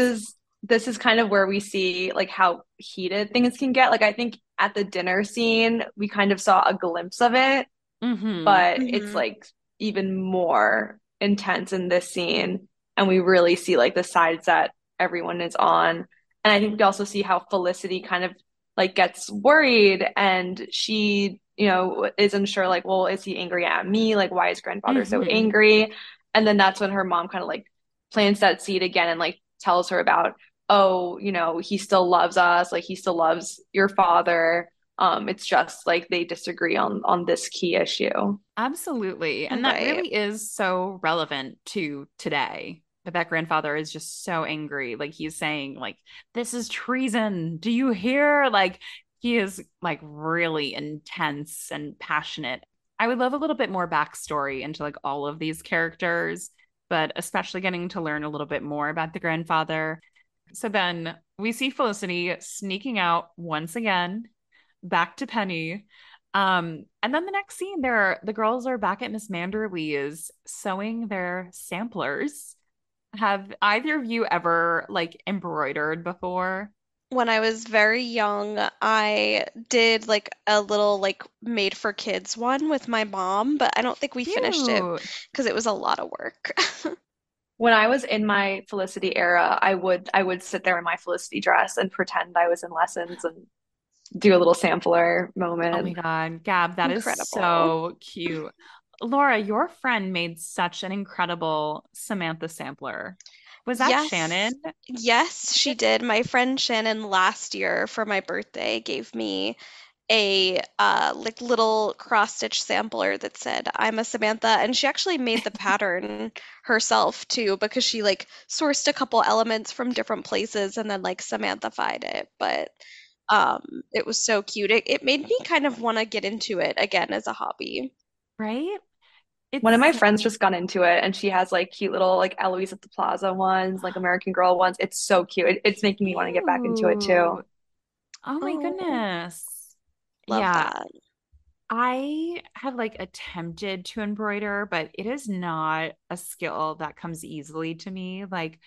This is kind of where we see like how heated things can get. Like, I think at the dinner scene, we kind of saw a glimpse of it, but it's like even more intense in this scene. And we really see like the sides that everyone is on. And I think we also see how Felicity kind of like gets worried, and she, you know, is unsure, like, well, is he angry at me? Like, why is grandfather so angry? And then that's when her mom kind of like plants that seed again and like tells her about, oh, you know, he still loves us. Like, he still loves your father. It's just like they disagree on this key issue. Absolutely. And right. That really is so relevant to today. That grandfather is just so angry. Like, he's saying like, this is treason. Do you hear? Like, he is like really intense and passionate. I would love a little bit more backstory into like all of these characters, but especially getting to learn a little bit more about the grandfather. So then we see Felicity sneaking out once again, back to Penny. And then the next scene, the girls are back at Miss Manderley's sewing their samplers. Have either of you ever like embroidered before? When I was very young, I did like a little like made for kids one with my mom, but I don't think we finished it because it was a lot of work. When I was in my Felicity era, I would sit there in my Felicity dress and pretend I was in lessons and do a little sampler moment. Oh my God, Gab, that is so cute. Laura, your friend made such an incredible Samantha sampler. Was that Shannon? Yes, she did. My friend Shannon last year for my birthday gave me a like little cross-stitch sampler that said, I'm a Samantha. And she actually made the pattern herself too, because she like sourced a couple elements from different places and then like Samantha-fied it. But it was so cute. It made me kind of want to get into it again as a hobby. Right? One of my friends just got into it, and she has like cute little like Eloise at the Plaza ones, like American Girl ones. It's so cute. It's making me want to get back into it too. Oh my goodness. Love that. I have like attempted to embroider, but it is not a skill that comes easily to me. Like,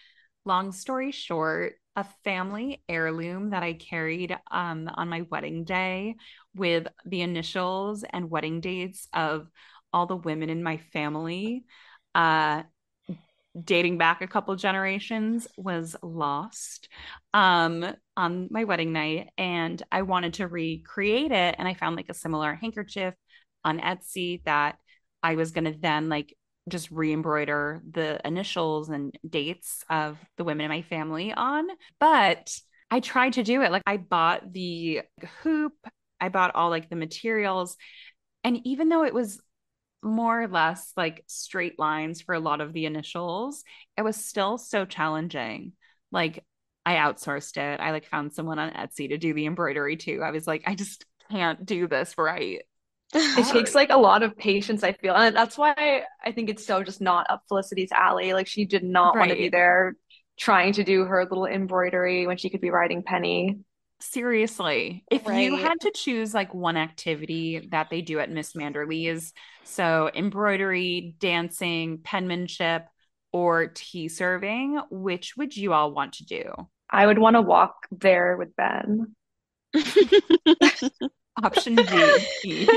long story short, a family heirloom that I carried on my wedding day with the initials and wedding dates of all the women in my family, dating back a couple generations, was lost on my wedding night, and I wanted to recreate it. And I found like a similar handkerchief on Etsy that I was going to then like just re-embroider the initials and dates of the women in my family on. But I tried to do it. Like, I bought the hoop, I bought all like the materials, and even though it was more or less like straight lines for a lot of the initials, it was still so challenging. Like, I outsourced it. I like found someone on Etsy to do the embroidery too. I was like, I just can't do this right. It takes like a lot of patience, I feel. And that's why I think it's so just not up Felicity's alley. Like, she did not want to be there trying to do her little embroidery when she could be riding Penny. Seriously, if you had to choose like one activity that they do at Miss Manderley's, so embroidery, dancing, penmanship, or tea serving, which would you all want to do? I would want to walk there with Ben. Option B.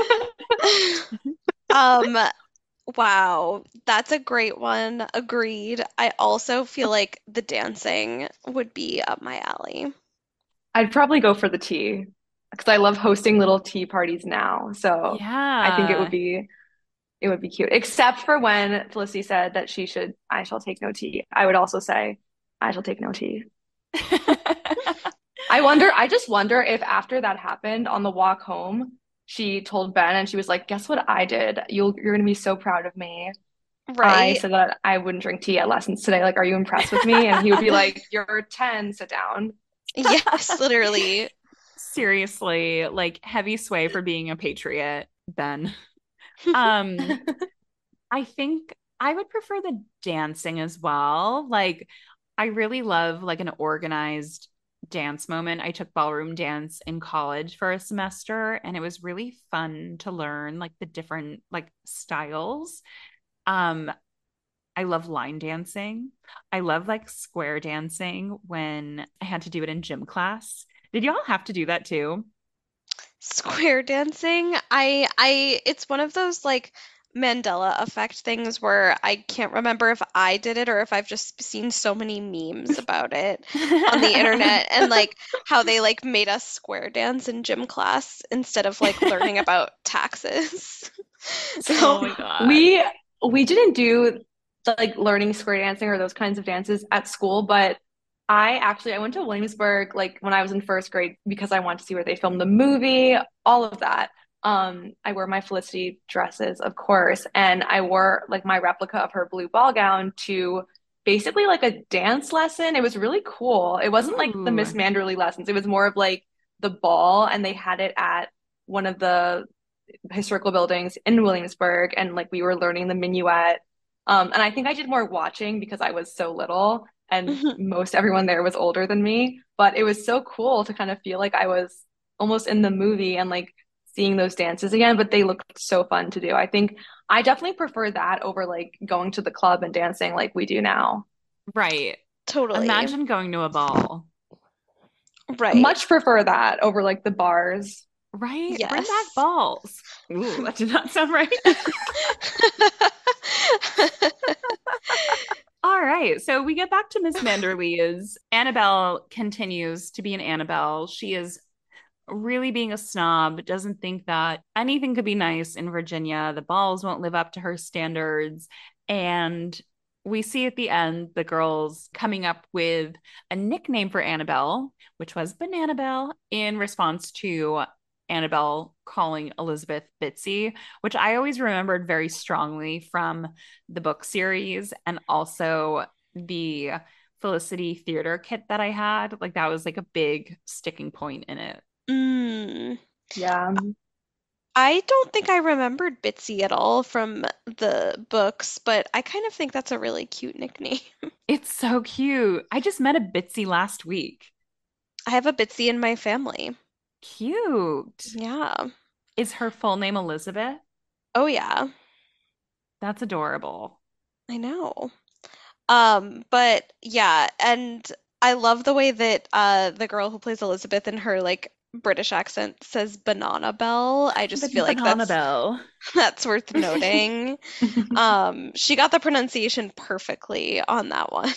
Wow, that's a great one. Agreed. I also feel like the dancing would be up my alley. I'd probably go for the tea because I love hosting little tea parties now. So yeah. I think it would be cute. Except for when Felicity said that I shall take no tea. I would also say, I shall take no tea. I just wonder if after that happened on the walk home, she told Ben and she was like, guess what I did? You're going to be so proud of me. Right. I said that I wouldn't drink tea at lessons today. Like, are you impressed with me? And he would be like, you're 10, sit down. Yes, literally. Seriously, like heavy sway for being a patriot, Ben. I think I would prefer the dancing as well. Like, I really love like an organized dance moment. I took ballroom dance in college for a semester, and it was really fun to learn like the different like styles. I love line dancing. I love like square dancing when I had to do it in gym class. Did y'all have to do that too? Square dancing? I it's one of those like Mandela effect things where I can't remember if I did it or if I've just seen so many memes about it on the internet and like how they like made us square dance in gym class instead of like learning about taxes. So oh my God. We didn't do like learning square dancing or those kinds of dances at school, but I went to Williamsburg like when I was in first grade because I wanted to see where they filmed the movie, all of that. I wore my Felicity dresses, of course, and I wore like my replica of her blue ball gown to basically like a dance lesson. It was really cool. It wasn't like the Miss Manderley lessons. It was more of like the ball, and they had it at one of the historical buildings in Williamsburg, and like we were learning the minuet. And I think I did more watching because I was so little and most everyone there was older than me, but it was so cool to kind of feel like I was almost in the movie and like seeing those dances again, but they looked so fun to do. I think I definitely prefer that over like going to the club and dancing like we do now. Right. Totally. Imagine going to a ball. Right. Much prefer that over like the bars. Right. Yes. Bring back balls. Ooh, that did not sound right. All right. So we get back to Miss Manderley's. Annabelle continues to be an Annabelle. She is really being a snob, doesn't think that anything could be nice in Virginia. The balls won't live up to her standards. And we see at the end the girls coming up with a nickname for Annabelle, which was Bananabelle, in response to Annabelle calling Elizabeth Bitsy, which I always remembered very strongly from the book series and also the Felicity theater kit that I had. Like that was like a big sticking point in it. Mm. Yeah. I don't think I remembered Bitsy at all from the books, but I kind of think that's a really cute nickname. It's so cute. I just met a Bitsy last week. I have a Bitsy in my family. Cute. Yeah. Is her full name Elizabeth? Oh, yeah. That's adorable. I know. But yeah, and I love the way that the girl who plays Elizabeth and her like British accent says Banana Bell. I just feel like that's worth noting. She got the pronunciation perfectly on that one.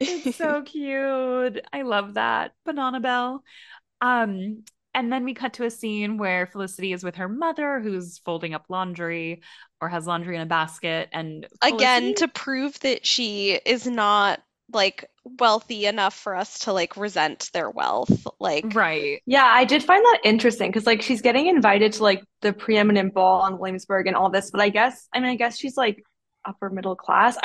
It's so cute. I love that. Banana Bell. And then we cut to a scene where Felicity is with her mother who's folding up laundry or has laundry in a basket. And again, to prove that she is not like wealthy enough for us to like resent their wealth. Like, right. Yeah. I did find that interesting because like she's getting invited to like the preeminent ball on Williamsburg and all this, but I guess she's like upper middle class.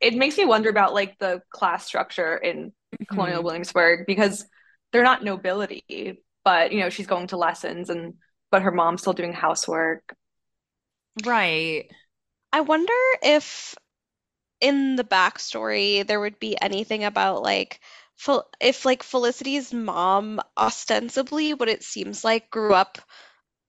It makes me wonder about like the class structure in colonial Williamsburg because they're not nobility, but you know, she's going to lessons but her mom's still doing housework. Right. I wonder if in the backstory, there would be anything about like if like Felicity's mom ostensibly, what it seems like, grew up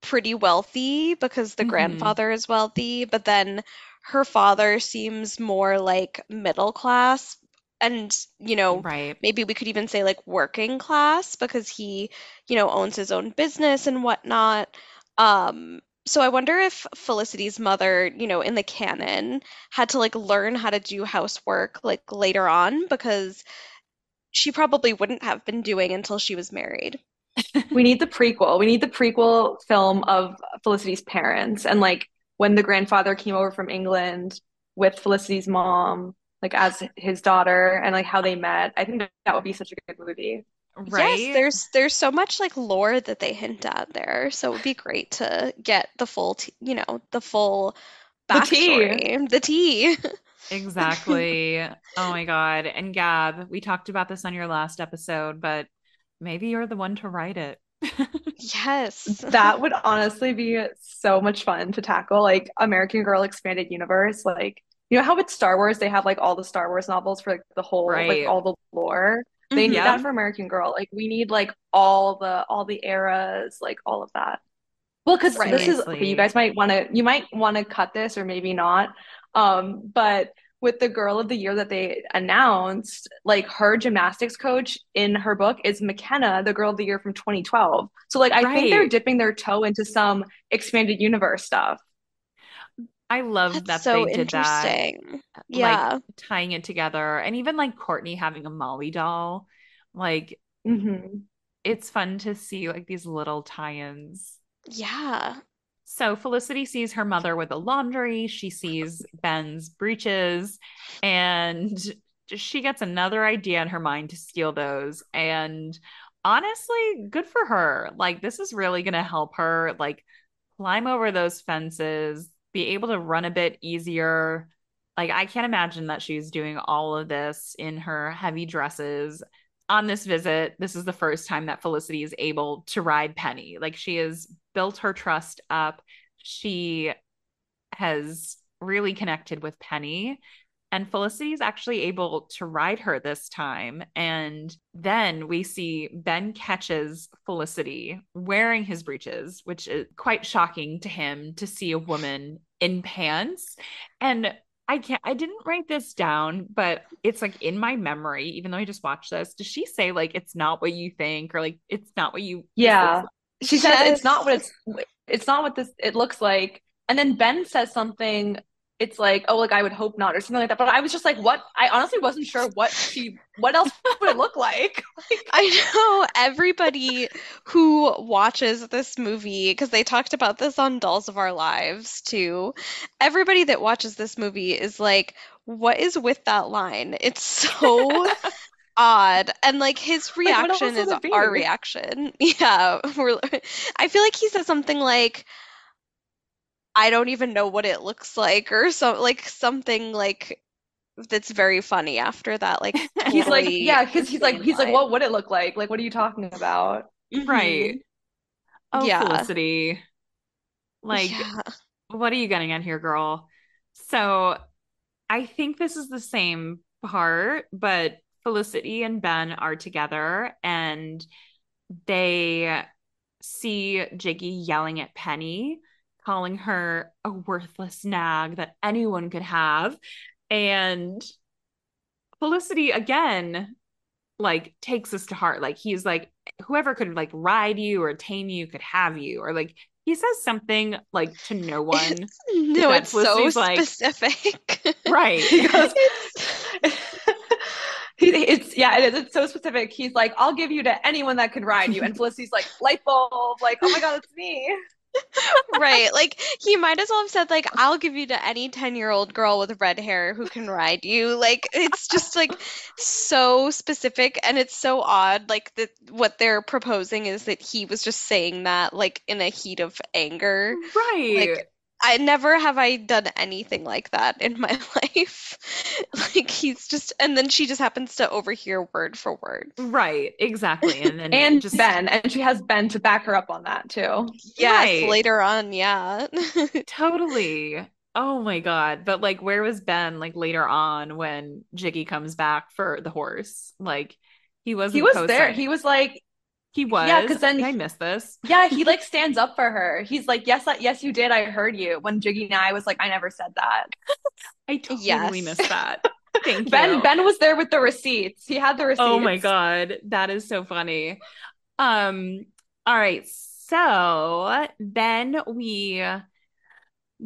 pretty wealthy because the grandfather is wealthy, but then her father seems more like middle class and, you know, right. Maybe we could even say like working class because he, you know, owns his own business and whatnot. So I wonder if Felicity's mother, in the canon, had to learn how to do housework later on, because she probably wouldn't have been doing until she was married. We need the prequel. We need the prequel film of Felicity's parents and when the grandfather came over from England with Felicity's mom, as his daughter, and how they met. I think that would be such a good movie. Right? Yes, there's so much lore that they hint at there, so it would be great to get the full, the full backstory, the tea. Exactly. Oh my God. And Gab, we talked about this on your last episode, but maybe you're the one to write it. Yes. That would honestly be so much fun to tackle, American Girl expanded universe, how with Star Wars, they have all the Star Wars novels for the whole, all the lore. They need that for American Girl. We need all the eras, all of that. Well, because this is okay, you might want to cut this or maybe not. But with the Girl of the Year that they announced, her gymnastics coach in her book is McKenna, the Girl of the Year from 2012. So I think they're dipping their toe into some expanded universe stuff. I love that so they did that. Yeah. Tying it together. And even Courtney having a Molly doll. Mm-hmm. It's fun to see these little tie-ins. Yeah. So Felicity sees her mother with the laundry. She sees Ben's breeches. And she gets another idea in her mind to steal those. And honestly, good for her. This is really going to help her, climb over those fences, be able to run a bit easier. I can't imagine that she's doing all of this in her heavy dresses. On this visit, this is the first time that Felicity is able to ride Penny. She has built her trust up. She has really connected with Penny. And Felicity is actually able to ride her this time. And then we see Ben catches Felicity wearing his breeches, which is quite shocking to him to see a woman in pants. And I didn't write this down, but it's in my memory, even though I just watched this, does she say it's not what you think, or it's not what you. Yeah. She says it's not what it looks like. And then Ben says something. It's oh, I would hope not, or something like that. But I was just what? I honestly wasn't sure what else would it look like? I know everybody who watches this movie, because they talked about this on Dolls of Our Lives too. Everybody that watches this movie is what is with that line? It's so odd. And his reaction is our reaction. Yeah. I feel he says something I don't even know what it looks like, or so something that's very funny after that. He's yeah, because he's like, what would it look like? What are you talking about? Right. Oh, yeah. Felicity. What are you getting at here, girl? So I think this is the same part, but Felicity and Ben are together and they see Jiggy yelling at Penny, calling her a worthless nag that anyone could have. And Felicity, again, takes this to heart. He's whoever could ride you or tame you could have you. Or he says something to no one. No, it's Felicity's so specific. Right. He goes, it is. It's so specific. He's I'll give you to anyone that can ride you. And Felicity's light bulb, oh my God, it's me. Right. He might as well have said I'll give you to any 10-year-old girl with red hair who can ride you. It's just so specific, and it's so odd that what they're proposing is that he was just saying that in a heat of anger. Right. I never have I done anything like that in my life. He's just, and then she just happens to overhear word for word. Right, exactly. And then Ben, and she has Ben to back her up on that too. Yes, right. Later on, yeah. Totally. Oh my God. But where was Ben later on when Jiggy comes back for the horse? He was there. He was yeah, because then I missed this. Yeah, he stands up for her. He's yes, you did. I heard you. When Jiggy Nye was I never said that. I totally missed that. Thank you. Ben was there with the receipts. He had the receipts. Oh my God, that is so funny. All right, So then we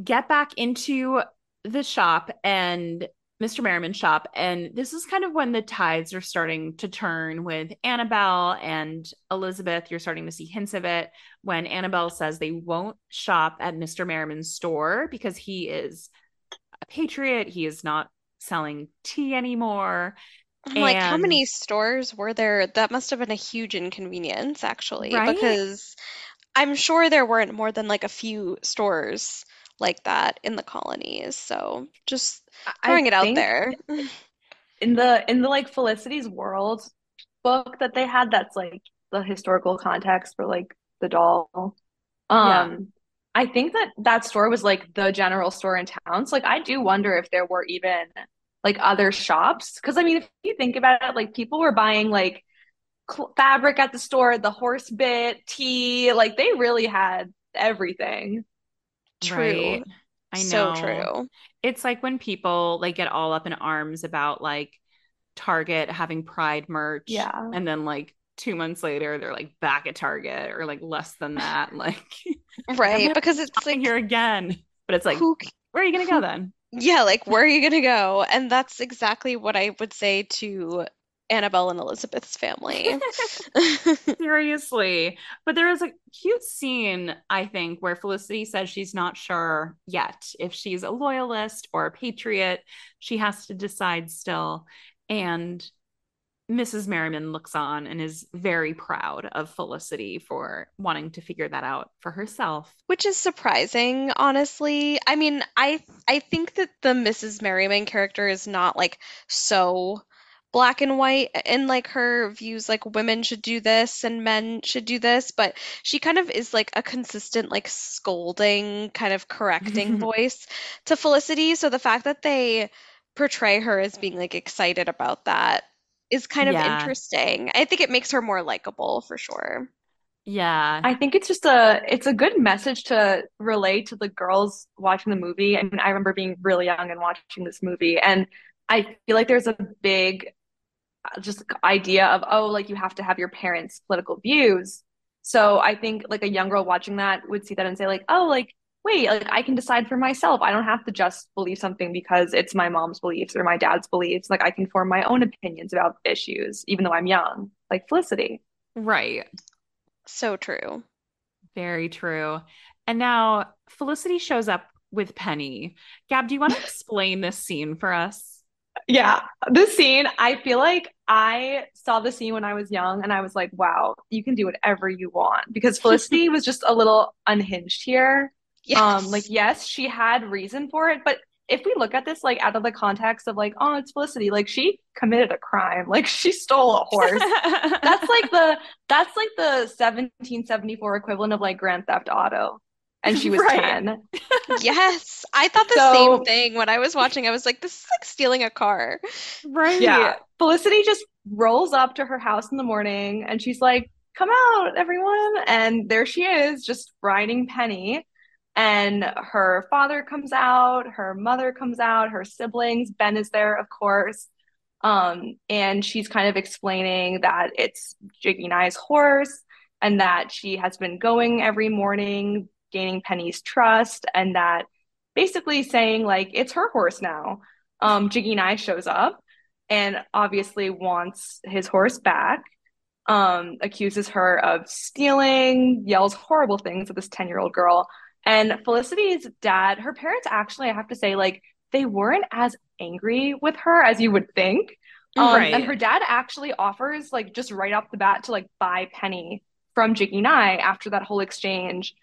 get back into the shop and Mr. Merriman's shop. And this is kind of when the tides are starting to turn with Annabelle and Elizabeth. You're starting to see hints of it when Annabelle says they won't shop at Mr. Merriman's store because he is a patriot. He is not selling tea anymore. I'm like, how many stores were there? That must have been a huge inconvenience, actually, right? Because I'm sure there weren't more than like a few stores like that in the colonies. So just throwing it out there. In the like Felicity's World book that they had, that's like the historical context for like the doll. Yeah. I think that store was like the general store in town. So like, I do wonder if there were even like other shops. Cause I mean, if you think about it, like people were buying like fabric at the store, the horse bit, tea, like they really had everything. True. Right. I know. So true. It's like when people like get all up in arms about like Target having Pride merch. Yeah. And then like 2 months later, they're like back at Target or like less than that. Like, right. Because it's like here again, but it's like, where are you going to go then? Yeah. Like, where are you going to go? And that's exactly what I would say to Annabelle and Elizabeth's family. Seriously. But there is a cute scene, I think, where Felicity says she's not sure yet if she's a loyalist or a patriot. She has to decide still. And Mrs. Merriman looks on and is very proud of Felicity for wanting to figure that out for herself. Which is surprising, honestly. I mean, I think that the Mrs. Merriman character is not like so black and white in like her views, like women should do this and men should do this, but she kind of is like a consistent like scolding kind of correcting voice to Felicity. So the fact that they portray her as being like excited about that is kind of interesting. I think it makes her more likable for sure. Yeah. I think it's just a good message to relay to the girls watching the movie. I mean, I remember being really young and watching this movie, and I feel like there's a big just idea of, oh, like you have to have your parents' political views. So I think like a young girl watching that would see that and say like, oh, like, wait, like I can decide for myself. I don't have to just believe something because it's my mom's beliefs or my dad's beliefs. Like I can form my own opinions about issues, even though I'm young, like Felicity. Right. So true. Very true. And now Felicity shows up with Penny. Gab, do you want to explain this scene for us? Yeah, this scene, I feel like I saw the scene when I was young and I was like, wow, you can do whatever you want, because Felicity was just a little unhinged here. Yes. Yes, she had reason for it, but if we look at this like out of the context of like, oh, it's Felicity, like she committed a crime, like she stole a horse. that's like the 1774 equivalent of like Grand Theft Auto. And she was 10. Yes. I thought the same thing when I was watching. I was like, this is like stealing a car. Right. Yeah. Felicity just rolls up to her house in the morning and she's like, come out, everyone. And there she is, just riding Penny. And her father comes out, her mother comes out, her siblings. Ben is there, of course. And she's kind of explaining that it's Jiggy Nye's horse and that she has been going every morning, gaining Penny's trust, and that basically saying like it's her horse now. Jiggy Nye shows up and obviously wants his horse back, accuses her of stealing, yells horrible things at this 10-year-old girl. And Felicity's dad, her parents actually, I have to say, like they weren't as angry with her as you would think. Right. And her dad actually offers like just right off the bat to like buy Penny from Jiggy Nye after that whole exchange.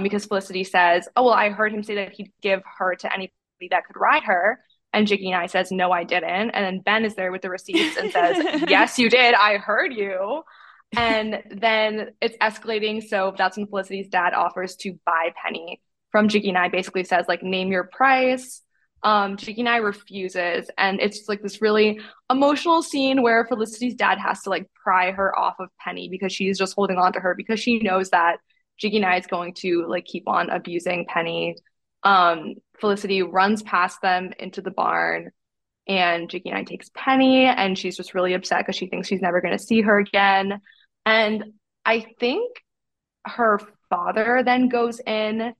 Because Felicity says, oh, well, I heard him say that he'd give her to anybody that could ride her. And Jiggy Nye says, no, I didn't. And then Ben is there with the receipts and says, yes, you did. I heard you. And then it's escalating. So that's when Felicity's dad offers to buy Penny from Jiggy Nye, basically says, like, name your price. Jiggy Nye refuses. And it's just, like, this really emotional scene where Felicity's dad has to, like, pry her off of Penny because she's just holding on to her because she knows that Jiggy Nye is going to like keep on abusing Penny. Felicity runs past them into the barn, and Jiggy Nye takes Penny, and she's just really upset because she thinks she's never going to see her again. And I think her father then goes in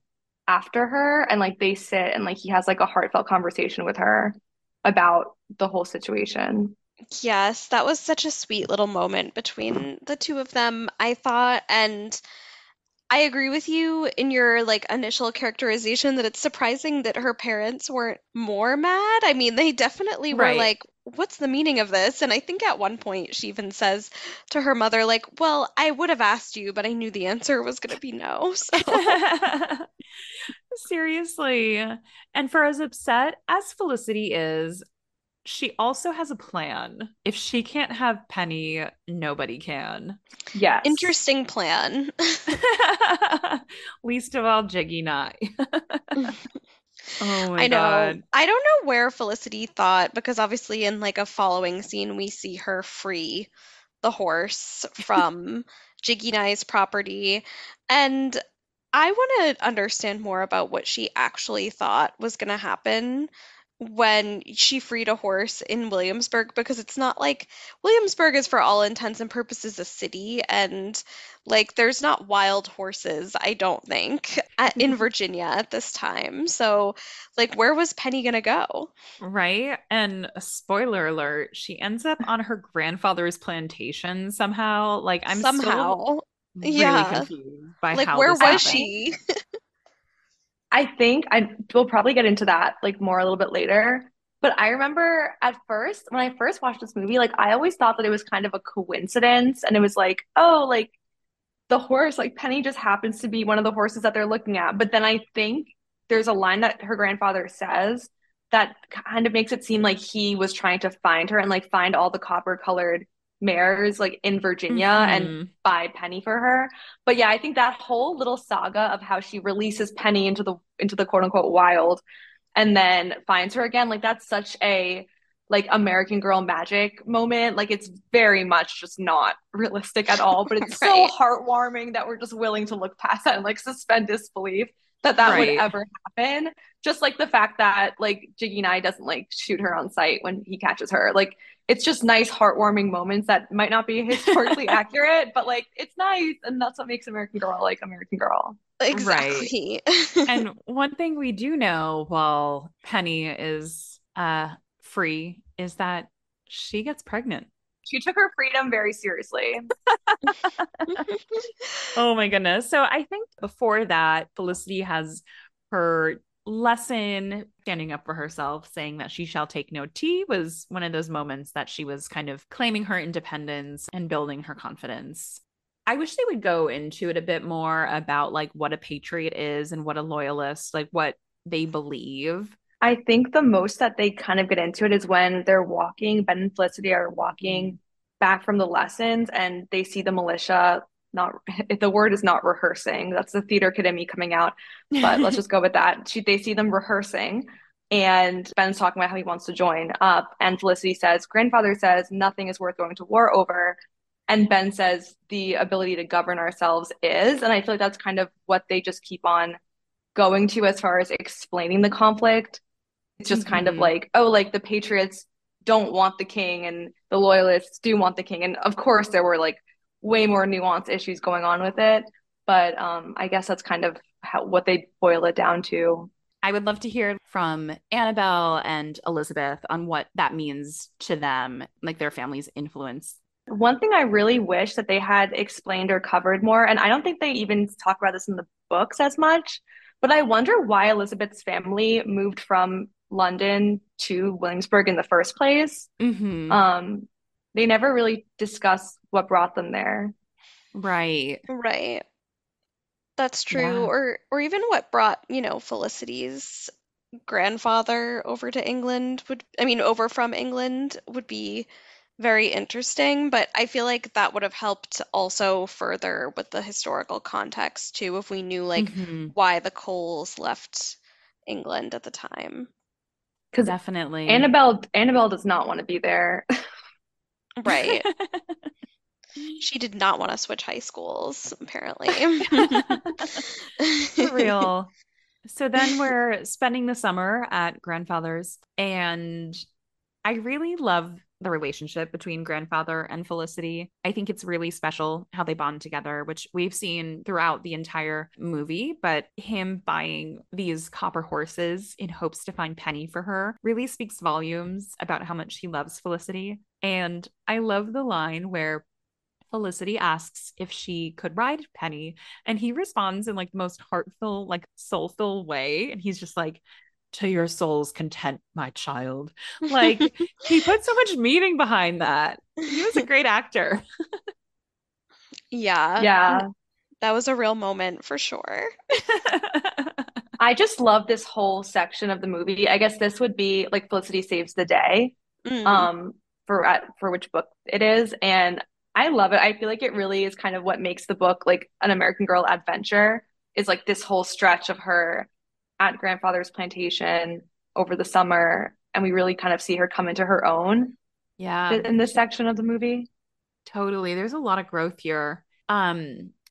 after her and like they sit and like he has like a heartfelt conversation with her about the whole situation. Yes, that was such a sweet little moment between the two of them, I thought. And I agree with you in your like initial characterization that it's surprising that her parents weren't more mad. I mean, they definitely were like, what's the meaning of this? And I think at one point she even says to her mother, like, well, I would have asked you, but I knew the answer was going to be no. So. Seriously. And for as upset as Felicity is, she also has a plan. If she can't have Penny, nobody can. Yes. Interesting plan. Least of all, Jiggy Nye. Oh my God. I don't know where Felicity thought, because obviously in like a following scene, we see her free the horse from Jiggy Nye's property. And I want to understand more about what she actually thought was going to happen when she freed a horse in Williamsburg, because it's not like Williamsburg is for all intents and purposes a city, and like there's not wild horses, I don't think, in Virginia at this time. So like, where was Penny gonna go? Right. And spoiler alert, she ends up on her grandfather's plantation somehow. Like, I'm still really confused by like how where was happened. She I think we'll probably get into that like more a little bit later. But I remember at first, when I first watched this movie, like I always thought that it was kind of a coincidence. And it was like, oh, like the horse, like Penny just happens to be one of the horses that they're looking at. But then I think there's a line that her grandfather says that kind of makes it seem like he was trying to find her and like find all the copper colored mares like in Virginia and buy Penny for her. But yeah, I think that whole little saga of how she releases Penny into the quote unquote wild and then finds her again, like that's such a like American Girl magic moment. Like it's very much just not realistic at all, but it's so heartwarming that we're just willing to look past that and like suspend disbelief that would ever happen. Just like the fact that like Jiggy Nye doesn't like shoot her on sight when he catches her. Like it's just nice heartwarming moments that might not be historically accurate, but like it's nice, and that's what makes American Girl like American Girl. Exactly. Right. And one thing we do know while Penny is free is that she gets pregnant. She took her freedom very seriously. Oh my goodness. So I think before that, Felicity has her lesson, standing up for herself, saying that she shall take no tea, was one of those moments that she was kind of claiming her independence and building her confidence. I wish they would go into it a bit more about like what a patriot is and what a loyalist, like what they believe. I think the most that they kind of get into it is when they're walking, Ben and Felicity are walking back from the lessons and they see the militia, the word is not rehearsing. That's the theater kid in me coming out, but let's just go with that. They see them rehearsing and Ben's talking about how he wants to join up, and Felicity says, grandfather says nothing is worth going to war over. And Ben says the ability to govern ourselves is, and I feel like that's kind of what they just keep on going to as far as explaining the conflict. It's just kind of like, oh, like the patriots don't want the king and the loyalists do want the king. And of course there were like way more nuanced issues going on with it. But I guess that's kind of what they boil it down to. I would love to hear from Annabelle and Elizabeth on what that means to them, like their family's influence. One thing I really wish that they had explained or covered more, and I don't think they even talk about this in the books as much, but I wonder why Elizabeth's family moved from London to Williamsburg in the first place. Mm-hmm. They never really discuss what brought them there. Right. That's true. Yeah. Or even what brought, you know, Felicity's grandfather over to England over from England would be very interesting, but I feel like that would have helped also further with the historical context too, if we knew like why the Coles left England at the time. Because definitely Annabelle does not want to be there. Right. She did not want to switch high schools, apparently. For real. So then we're spending the summer at grandfather's, and I really love the relationship between grandfather and Felicity. I think it's really special how they bond together, which we've seen throughout the entire movie, but him buying these copper horses in hopes to find Penny for her really speaks volumes about how much he loves Felicity. And I love the line where Felicity asks if she could ride Penny, and he responds in like the most heartfelt, like soulful way. And he's just like, "To your soul's content, my child." Like, he put so much meaning behind that. He was a great actor. Yeah. Yeah. That was a real moment for sure. I just love this whole section of the movie. I guess this would be like Felicity Saves the Day, for which book it is. And I love it. I feel like it really is kind of what makes the book like an American Girl adventure, is like this whole stretch of her at grandfather's plantation over the summer. And we really kind of see her come into her own. Yeah. In this section of the movie. Totally. There's a lot of growth here.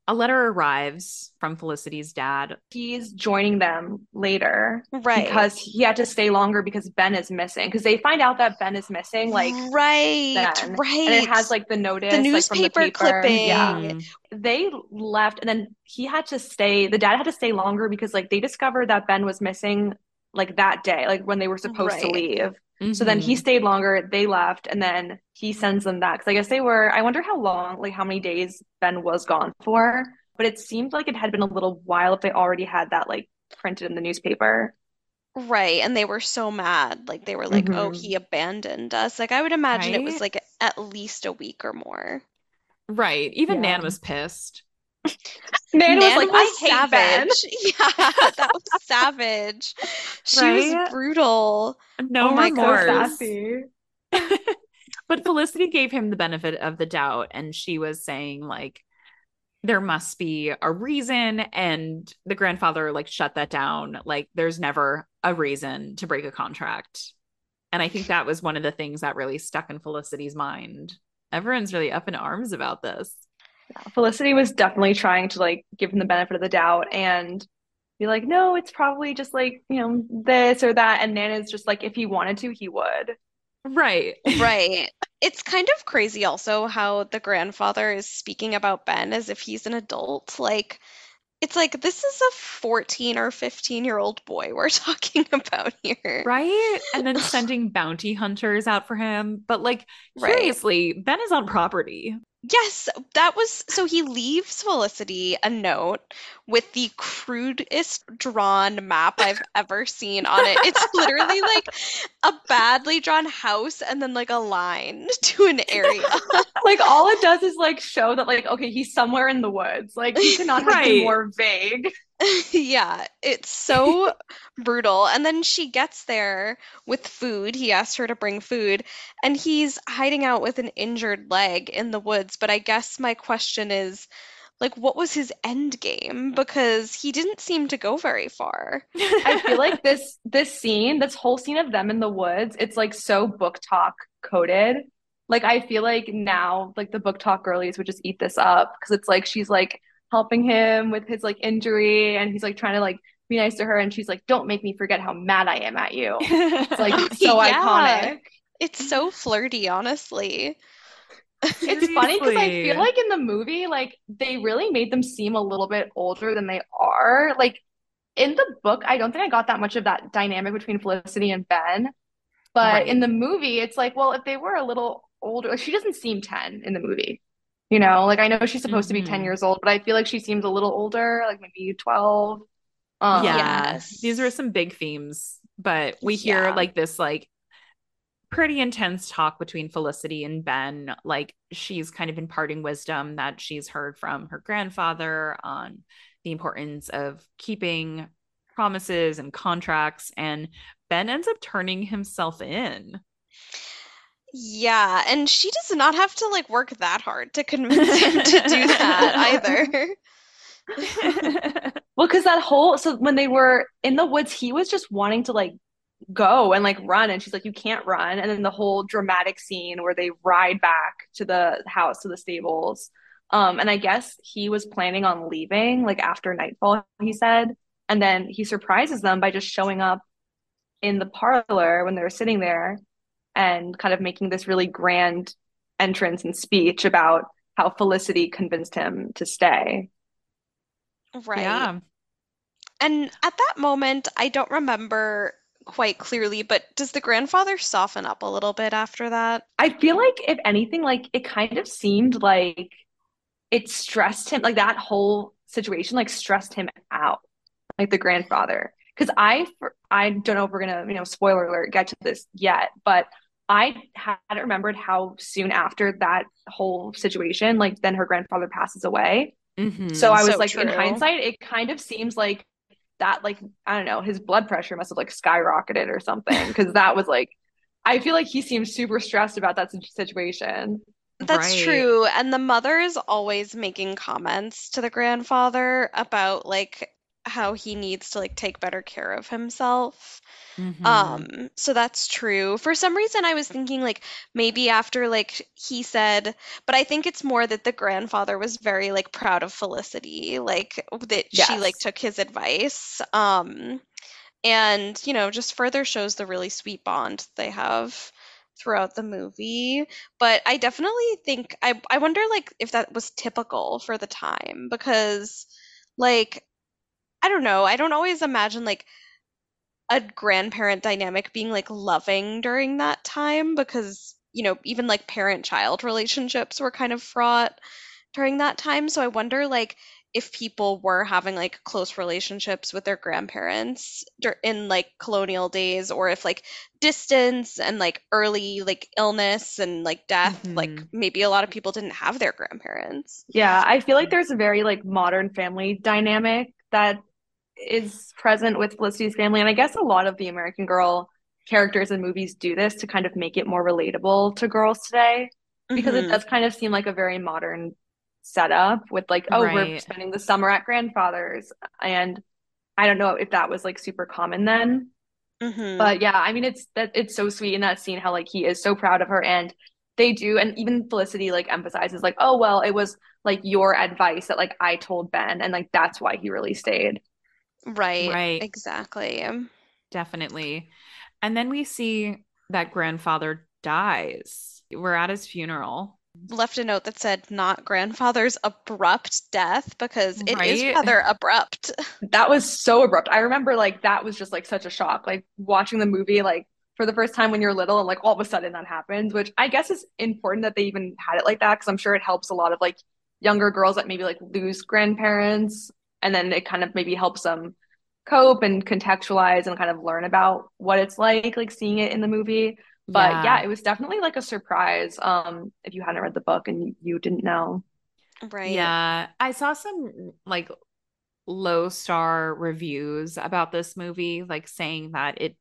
A letter arrives from Felicity's dad. He's joining them later. Right. Because he had to stay longer because Ben is missing. Because they find out that Ben is missing. Like, right. Then. Right. And it has like the notice. The newspaper like, from the clipping. Yeah. They left, and then he had to stay. The dad had to stay longer because like they discovered that Ben was missing like that day, like when they were supposed to leave. Mm-hmm. So then he stayed longer, they left, and then he sends them that. Because I guess they were, I wonder how long, like how many days Ben was gone for. But it seemed like it had been a little while if they already had that like printed in the newspaper. Right. And they were so mad. Like they were like, oh, he abandoned us. Like I would imagine it was like at least a week or more. Right. Even Nan was pissed. Nan was like, I hate savage. Ben. Yeah, that was savage. She was brutal. No remorse. So sassy. But Felicity gave him the benefit of the doubt, and she was saying like, there must be a reason, and the grandfather like shut that down. Like, there's never a reason to break a contract. And I think that was one of the things that really stuck in Felicity's mind. Everyone's really up in arms about this. Felicity was definitely trying to like give him the benefit of the doubt and be like, no, it's probably just like, you know, this or that. And Nana's just like, if he wanted to, he would. Right. Right. It's kind of crazy also how the grandfather is speaking about Ben as if he's an adult. Like, it's like, this is a 14 or 15-year-old boy we're talking about here. Right? And then sending bounty hunters out for him. But like, seriously, Ben is on property. Yes, that was, so he leaves Felicity a note with the crudest drawn map I've ever seen on it. It's literally like a badly drawn house and then like a line to an area. Like all it does is like show that like, okay, he's somewhere in the woods. Like he cannot have been more vague. Yeah, it's so brutal. And then she gets there with food. He asked her to bring food, and he's hiding out with an injured leg in the woods. But I guess my question is, like, what was his end game? Because he didn't seem to go very far. I feel like this whole scene of them in the woods, it's like so book talk coded. Like, I feel like now, like the book talk girlies would just eat this up, because it's like she's like helping him with his like injury, and he's like trying to like be nice to her, and she's like, don't make me forget how mad I am at you. It's like so iconic. It's so flirty, honestly. It's funny because I feel like in the movie, like they really made them seem a little bit older than they are. Like in the book, I don't think I got that much of that dynamic between Felicity and Ben, but in the movie it's like, well, if they were a little older, like, she doesn't seem 10 in the movie. You know, like I know she's supposed to be 10 years old, but I feel like she seems a little older, like maybe 12. Yes. These were some big themes, but we hear like this like pretty intense talk between Felicity and Ben. Like she's kind of imparting wisdom that she's heard from her grandfather on the importance of keeping promises and contracts, and Ben ends up turning himself in. Yeah, and she does not have to like work that hard to convince him to do that either. Well, because so when they were in the woods, he was just wanting to like go and like run, and she's like, you can't run. And then the whole dramatic scene where they ride back to the house, to the stables. And I guess he was planning on leaving like after nightfall, he said. And then he surprises them by just showing up in the parlor when they were sitting there. and kind of making this really grand entrance and speech about how Felicity convinced him to stay. Right. Yeah. And at that moment, I don't remember quite clearly, but does the grandfather soften up a little bit after that? I feel like, if anything, like it kind of seemed like it stressed him, like that whole situation, like stressed him out, like the grandfather. Because I don't know if we're gonna, you know, spoiler alert, get to this yet, but I hadn't remembered how soon after that whole situation, like then her grandfather passes away. Mm-hmm. So I was so like, true. In hindsight, it kind of seems like that, like, I don't know, his blood pressure must have like skyrocketed or something, because that was like, I feel like he seemed super stressed about that situation. That's right. True. And the mother is always making comments to the grandfather about like how he needs to like take better care of himself. Mm-hmm. So that's true. For some reason, I was thinking like maybe after like he said, but I think it's more that the grandfather was very like proud of Felicity, like that yes. she like took his advice. And you know, just further shows the really sweet bond they have throughout the movie. But I definitely think I wonder like if that was typical for the time, because like I don't know, I don't always imagine like a grandparent dynamic being like loving during that time, because, you know, even like parent-child relationships were kind of fraught during that time. So I wonder like if people were having like close relationships with their grandparents in like colonial days, or if like distance and like early like illness and like death, mm-hmm. like maybe a lot of people didn't have their grandparents. Yeah, I feel like there's a very like modern family dynamic that is present with Felicity's family. And I guess a lot of the American Girl characters and movies do this to kind of make it more relatable to girls today, because mm-hmm. it does kind of seem like a very modern setup with like, oh, right. we're spending the summer at grandfather's. And I don't know if that was like super common then, mm-hmm. but yeah, I mean, it's so sweet in that scene how like he is so proud of her, and they do. And even Felicity like emphasizes like, oh, well, it was like your advice that like I told Ben, and like that's why he really stayed. Right. Exactly. Definitely. And then we see that grandfather dies. We're at his funeral. Left a note that said not grandfather's abrupt death, because it right? is rather abrupt. That was so abrupt. I remember like that was just like such a shock, like watching the movie like for the first time when you're little, and like all of a sudden that happens, which I guess is important that they even had it like that, because I'm sure it helps a lot of like younger girls that maybe like lose grandparents, and then it kind of maybe helps them cope and contextualize and kind of learn about what it's like seeing it in the movie. But yeah, it was definitely like a surprise if you hadn't read the book and you didn't know. Right. Yeah. I saw some like low star reviews about this movie, like saying that it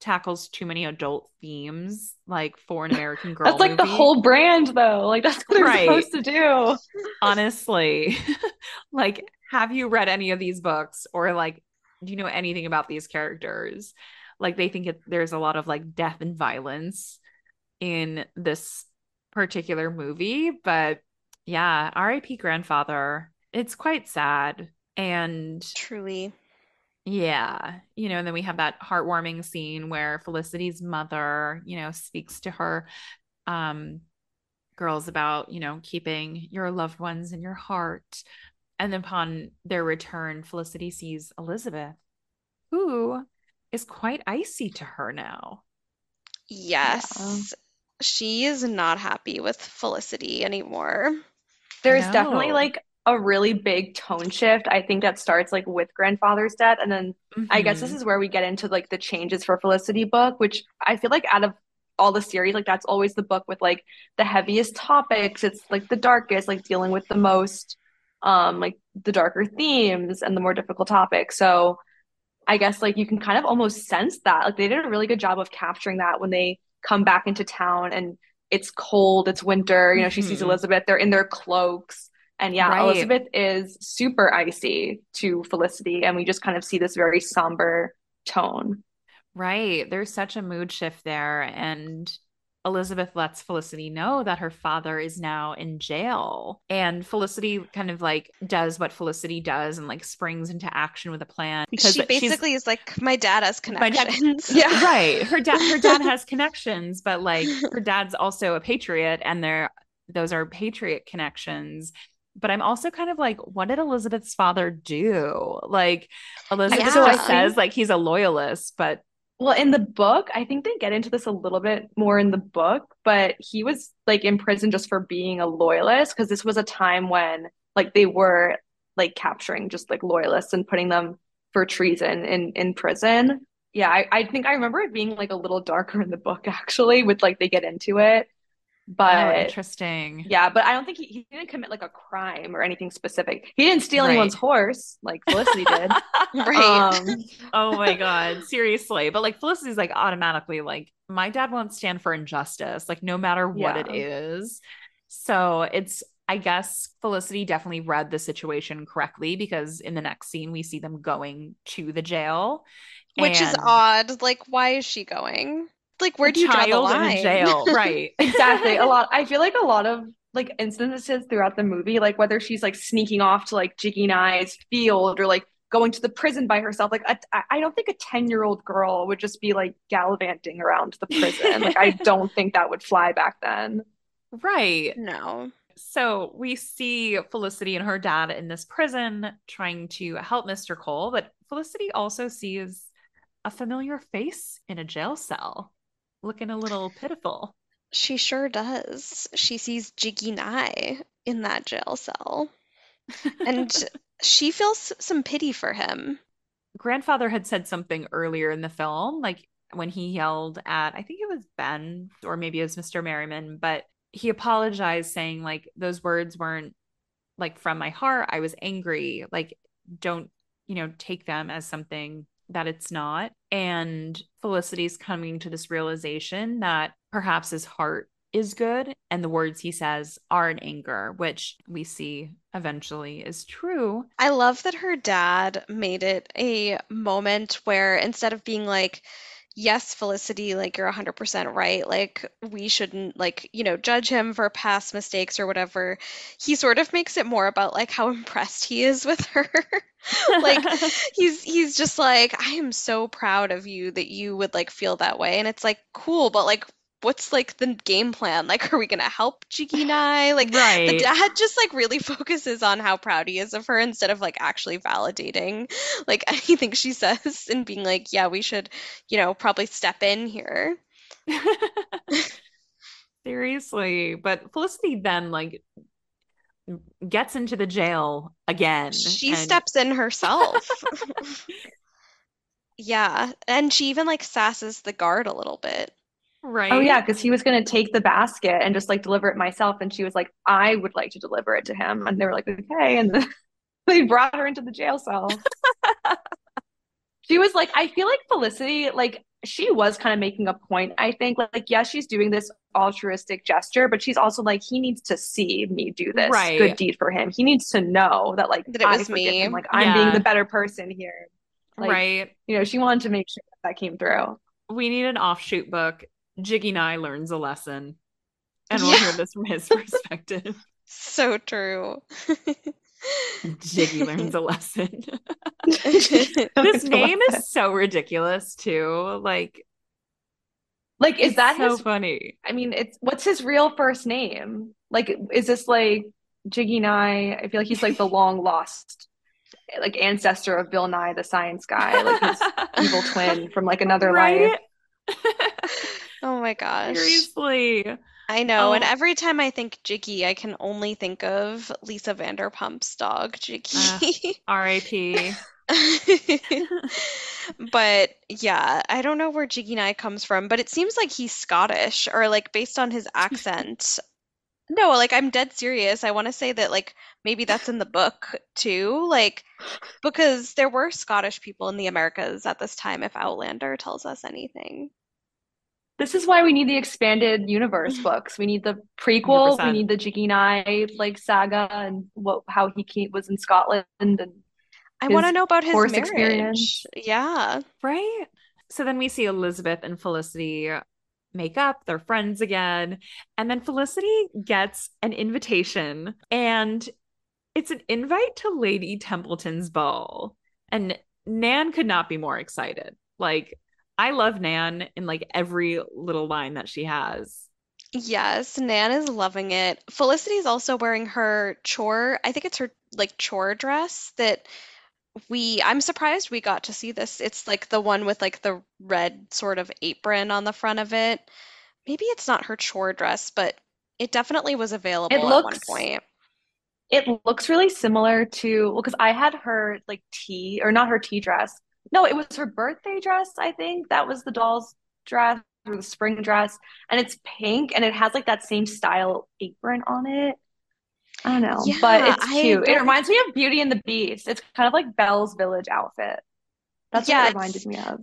tackles too many adult themes, like for an American Girl that's like movie. The whole brand though, like that's what they're right. supposed to do, honestly. Like, have you read any of these books, or like do you know anything about these characters? Like they think there's a lot of like death and violence in this particular movie. But yeah, R.I.P. grandfather, it's quite sad. And truly. Yeah. You know, and then we have that heartwarming scene where Felicity's mother, you know, speaks to her girls about, you know, keeping your loved ones in your heart. And upon their return, Felicity sees Elizabeth, who is quite icy to her now. Yes. Yeah. She is not happy with Felicity anymore. There's definitely like a really big tone shift, I think, that starts like with grandfather's death, and then mm-hmm. I guess this is where we get into like the changes for Felicity book, which I feel like out of all the series, like that's always the book with like the heaviest topics. It's like the darkest, like dealing with the most like the darker themes and the more difficult topics. So I guess like you can kind of almost sense that like they did a really good job of capturing that when they come back into town and it's cold, it's winter, you know, mm-hmm. she sees Elizabeth, they're in their cloaks. And yeah, right. Elizabeth is super icy to Felicity, and we just kind of see this very somber tone. Right. There's such a mood shift there. And Elizabeth lets Felicity know that her father is now in jail, and Felicity kind of like does what Felicity does and like springs into action with a plan, because she basically is like, my dad has connections. Her dad has connections, but like her dad's also a patriot, and those are patriot connections. But I'm also kind of like, what did Elizabeth's father do? Like Elizabeth says like he's a loyalist, but well, in the book, I think they get into this a little bit more in the book, but he was like in prison just for being a loyalist, because this was a time when like they were like capturing just like loyalists and putting them for treason in prison. Yeah, I think I remember it being like a little darker in the book actually, with like they get into it. But interesting. Yeah, but I don't think he didn't commit like a crime or anything specific. He didn't steal anyone's horse like Felicity did. Oh my God, seriously. But like Felicity's like automatically like, my dad won't stand for injustice, like no matter what it is. So it's, I guess Felicity definitely read the situation correctly, because in the next scene we see them going to the jail. Which is odd. Like, why is she going? Like, where do you draw the line? In jail, right? Exactly. I feel like a lot of like instances throughout the movie, like whether she's like sneaking off to like Jiggy Nye's field or like going to the prison by herself. Like, I don't think a 10-year-old girl would just be like gallivanting around the prison. Like, I don't think that would fly back then. Right. No. So we see Felicity and her dad in this prison trying to help Mr. Cole, but Felicity also sees a familiar face in a jail cell, looking a little pitiful. She sure does. She sees Jiggy Nye in that jail cell. And she feels some pity for him. Grandfather had said something earlier in the film, like when he yelled at, I think it was Ben, or maybe it was Mr. Merriman, but he apologized saying like, those words weren't like from my heart. I was angry. Like, don't, take them as something that it's not. And Felicity's coming to this realization that perhaps his heart is good and the words he says are in anger, which we see eventually is true. I love that her dad made it a moment where instead of being like, yes, Felicity, like you're 100% right, like we shouldn't like, judge him for past mistakes or whatever, he sort of makes it more about like how impressed he is with her. Like he's just like, I am so proud of you that you would like feel that way. And it's like, cool, but like what's like the game plan? Like, are we gonna help Jiggy Nye? Like the dad just like really focuses on how proud he is of her instead of like actually validating like anything she says and being like, yeah, we should, probably step in here. Seriously. But Felicity then like gets into the jail again. She steps in herself. Yeah. And she even like sasses the guard a little bit. Right. Oh yeah, because he was going to take the basket and just like deliver it myself, and she was like, I would like to deliver it to him, and they were like, okay, and then they brought her into the jail cell. She was like, I feel like Felicity, like she was kind of making a point, I think, like yes, she's doing this altruistic gesture, but she's also like, he needs to see me do this good deed for him. He needs to know that like that it was me. Him. Like I'm being the better person here. Like, she wanted to make sure that came through. We need an offshoot book. Jiggy Nye learns a lesson, and we'll hear this from his perspective. So true. Jiggy learns a lesson. This name is so ridiculous too. Like is that so funny? I mean, it's what's his real first name? Like, is this like Jiggy Nye? I feel like he's like the long lost like ancestor of Bill Nye the Science Guy, like his evil twin from like another life. Oh my gosh. Seriously. I know. And every time I think Jiggy, I can only think of Lisa Vanderpump's dog, Jiggy. R.I.P. But yeah, I don't know where Jiggy Nye comes from, but it seems like he's Scottish, or like based on his accent. No, like I'm dead serious. I want to say that like maybe that's in the book too, like because there were Scottish people in the Americas at this time, if Outlander tells us anything. This is why we need the expanded universe books. We need the prequel. 100%. We need the Jiggy Nye like saga and how he was in Scotland, and I want to know about his marriage experience. Yeah, right. So then we see Elizabeth and Felicity make up, they're friends again. And then Felicity gets an invitation, and it's an invite to Lady Templeton's ball. And Nan could not be more excited. Like, I love Nan in like every little line that she has. Yes, Nan is loving it. Felicity's also wearing her chore, I think it's her like chore dress that I'm surprised we got to see this. It's like the one with like the red sort of apron on the front of it. Maybe it's not her chore dress, but it definitely was available at one point. It looks really similar to, well, because I had her like tea, or not her tea dress. No, it was her birthday dress, I think. That was the doll's dress, or the spring dress. And it's pink, and it has like that same style apron on it. I don't know, yeah, but it's cute. It reminds me of Beauty and the Beast. It's kind of like Belle's Village outfit. That's what it reminded me of.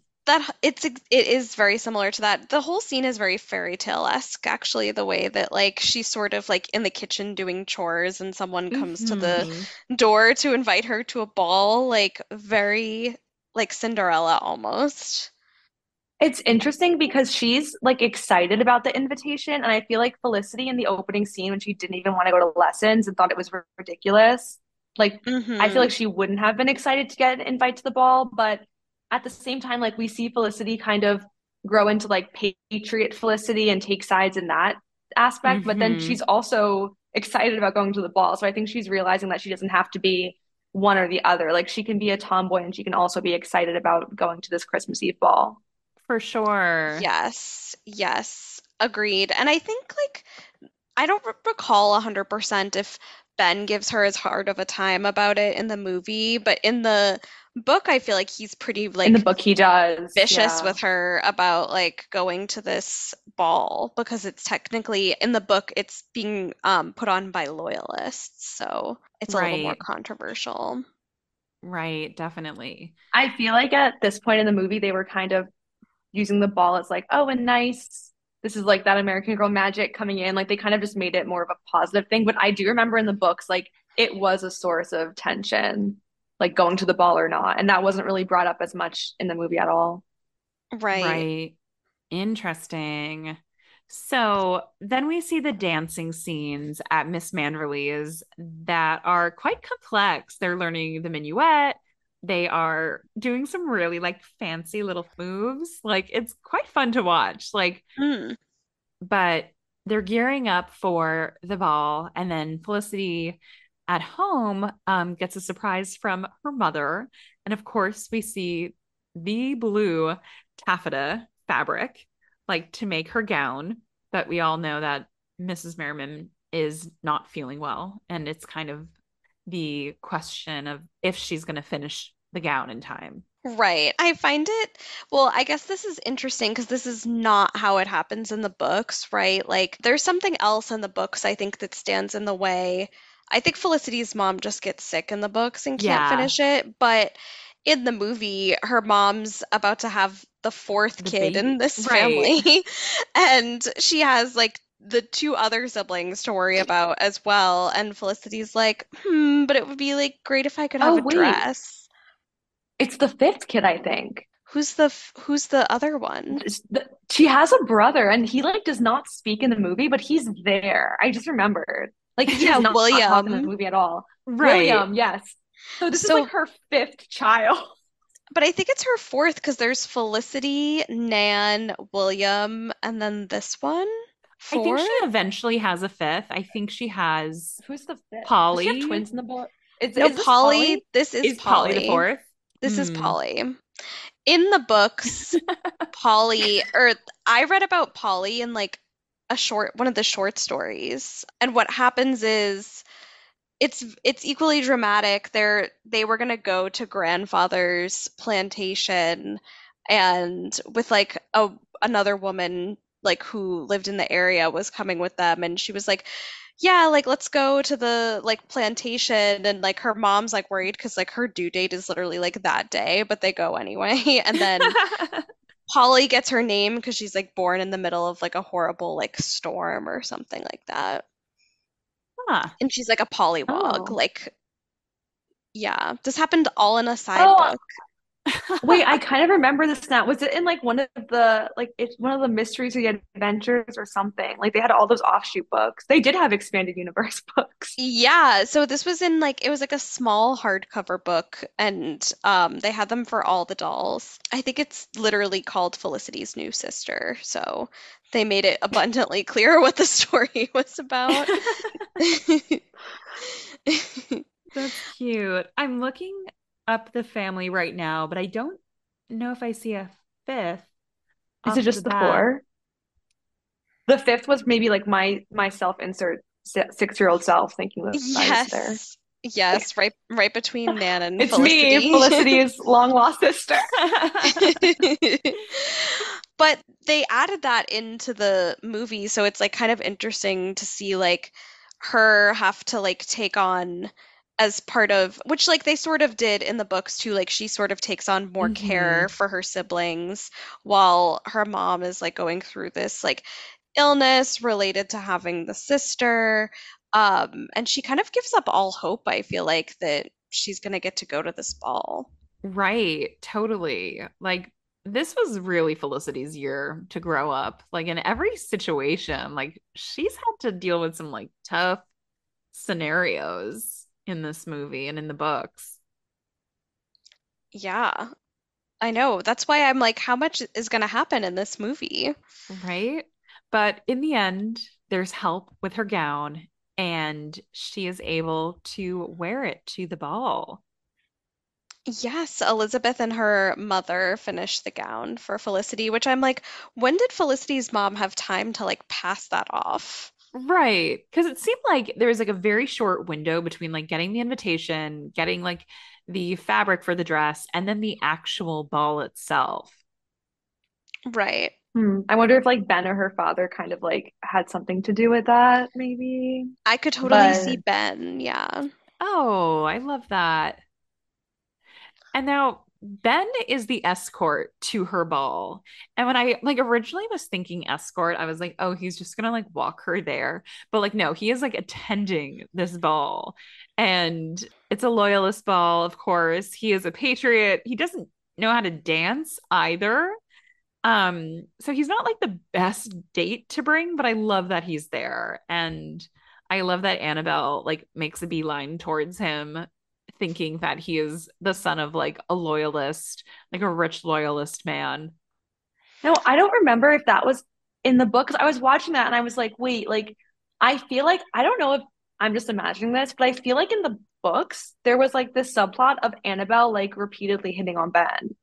It is very similar to that. The whole scene is very fairy tale-esque, actually, the way that like she's sort of like in the kitchen doing chores and someone comes to the door to invite her to a ball, like very like Cinderella almost. It's interesting because she's like excited about the invitation, and I feel like Felicity in the opening scene when she didn't even want to go to lessons and thought it was ridiculous. Like, I feel like she wouldn't have been excited to get an invite to the ball, but at the same time, like, we see Felicity kind of grow into like patriot Felicity and take sides in that aspect, but then she's also excited about going to the ball. So I think she's realizing that she doesn't have to be one or the other. Like, she can be a tomboy and she can also be excited about going to this Christmas Eve ball. For sure. Yes. Agreed. And I think, like, I don't recall 100% if Ben gives her as hard of a time about it in the movie, but in the book, I feel like he's pretty, like, in the book he does vicious with her about, like, going to this ball, because it's technically, in the book, it's being put on by loyalists, so it's a little more controversial. Right, definitely. I feel like at this point in the movie, they were kind of using the ball as like, oh, and nice, this is like that American Girl magic coming in. Like, they kind of just made it more of a positive thing. But I do remember in the books, like, it was a source of tension, like going to the ball or not. And that wasn't really brought up as much in the movie at all. Right. Interesting. So then we see the dancing scenes at Miss Manverly's that are quite complex. They're learning the minuet. They are doing some really like fancy little moves. Like, it's quite fun to watch. Like, but they're gearing up for the ball. And then Felicity at home gets a surprise from her mother. And of course we see the blue taffeta fabric, like, to make her gown. But we all know that Mrs. Merriman is not feeling well. And it's kind of the question of if she's going to finish the gown in time. Right. I find it, well, I guess this is interesting because this is not how it happens in the books, right? Like, there's something else in the books, I think, that stands in the way. I think Felicity's mom just gets sick in the books and can't finish it, but in the movie, her mom's about to have the fourth kid in this family, and she has, like, the two other siblings to worry about as well. And Felicity's like, but it would be like great if I could have a dress. It's the fifth kid, I think. Who's the other one? She has a brother, and he like does not speak in the movie, but he's there. I just remembered. Like, he does not talk in the movie at all. Right. William, yes. So this is like her fifth child. But I think it's her fourth, because there's Felicity, Nan, William, and then this one. Four? I think she eventually has a fifth. I think she has. Who's the fifth? Polly. Does she have twins in the book? Polly. This is Polly the fourth. This is Polly. In the books, Polly, or I read about Polly in like one of the short stories. And what happens is it's equally dramatic. They were gonna go to grandfather's plantation, and with like another woman, like, who lived in the area was coming with them, and she was like, yeah, like, let's go to the like plantation, and like her mom's like worried because like her due date is literally like that day, but they go anyway. And then Polly gets her name because she's like born in the middle of like a horrible like storm or something like that, and she's like a pollywog. Like, yeah, this happened all in a side book. Wait, I kind of remember this now. Was it in like one of the, like it's one of the Mysteries of the Adventures or something? Like they had all those offshoot books. They did have expanded universe books. Yeah. So this was in like, it was like a small hardcover book, and they had them for all the dolls. I think it's literally called Felicity's New Sister. So they made it abundantly clear what the story was about. That's cute. I'm looking up the family right now, but I don't know if I see a fifth. Is it just the four? The fifth was maybe like my self-insert 6-year-old self thinking that. Yes, there. Yes, right between Nan and it's Felicity. It's me, Felicity's long lost sister. But they added that into the movie, so it's like kind of interesting to see like her have to like take on, as part of which like they sort of did in the books too, like she sort of takes on more care for her siblings while her mom is like going through this like illness related to having the sister, and she kind of gives up all hope, I feel like, that she's gonna get to go to this ball. Right, totally. Like this was really Felicity's year to grow up, like in every situation. Like she's had to deal with some like tough scenarios in this movie and in the books. Yeah, I know. That's why I'm like, how much is going to happen in this movie? Right. But in the end, there's help with her gown, and she is able to wear it to the ball. Yes, Elizabeth and her mother finished the gown for Felicity, which I'm like, when did Felicity's mom have time to like pass that off? Right, because it seemed like there was like a very short window between like getting the invitation, getting like the fabric for the dress, and then the actual ball itself. Right. I wonder if like Ben or her father kind of like had something to do with that, maybe. I could totally see Ben, yeah. Oh, I love that. And now Ben is the escort to her ball. And when I like originally was thinking escort, I was like, oh, he's just going to like walk her there. But like, no, he is like attending this ball, and it's a loyalist ball. Of course, he is a patriot. He doesn't know how to dance either. So he's not like the best date to bring, but I love that he's there. And I love that Annabelle like makes a beeline towards him, thinking that he is the son of like a loyalist, like a rich loyalist man. No, I don't remember if that was in the book, because I was watching that and I was like, wait, like I feel like, I don't know if I'm just imagining this, but I feel like in the books there was like this subplot of Annabelle like repeatedly hitting on Ben,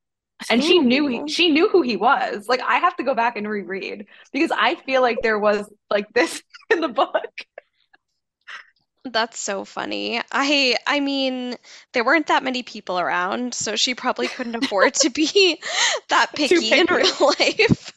and she knew who he was. Like I have to go back and reread, because I feel like there was like this in the book. That's so funny. I mean, there weren't that many people around, so she probably couldn't afford to be that picky in real life.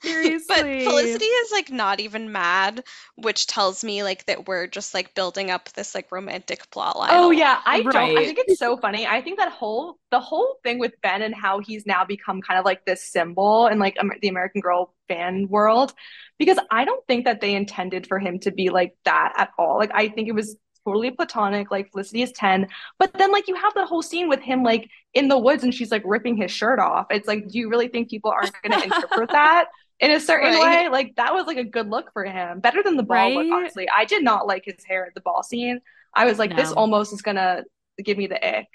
Seriously. But Felicity is like not even mad, which tells me like that we're just like building up this like romantic plot line. Oh yeah, I think it's so funny. I think that the whole thing with Ben and how he's now become kind of like this symbol in like the American Girl fan world, because I don't think that they intended for him to be like that at all. Like I think it was totally platonic, like Felicity is 10, but then like you have the whole scene with him like in the woods and she's like ripping his shirt off. It's like, do you really think people aren't going to interpret that in a certain way? Like that was like a good look for him, better than the ball look, honestly. I did not like his hair at the ball scene. I was like, this almost is gonna give me the ick.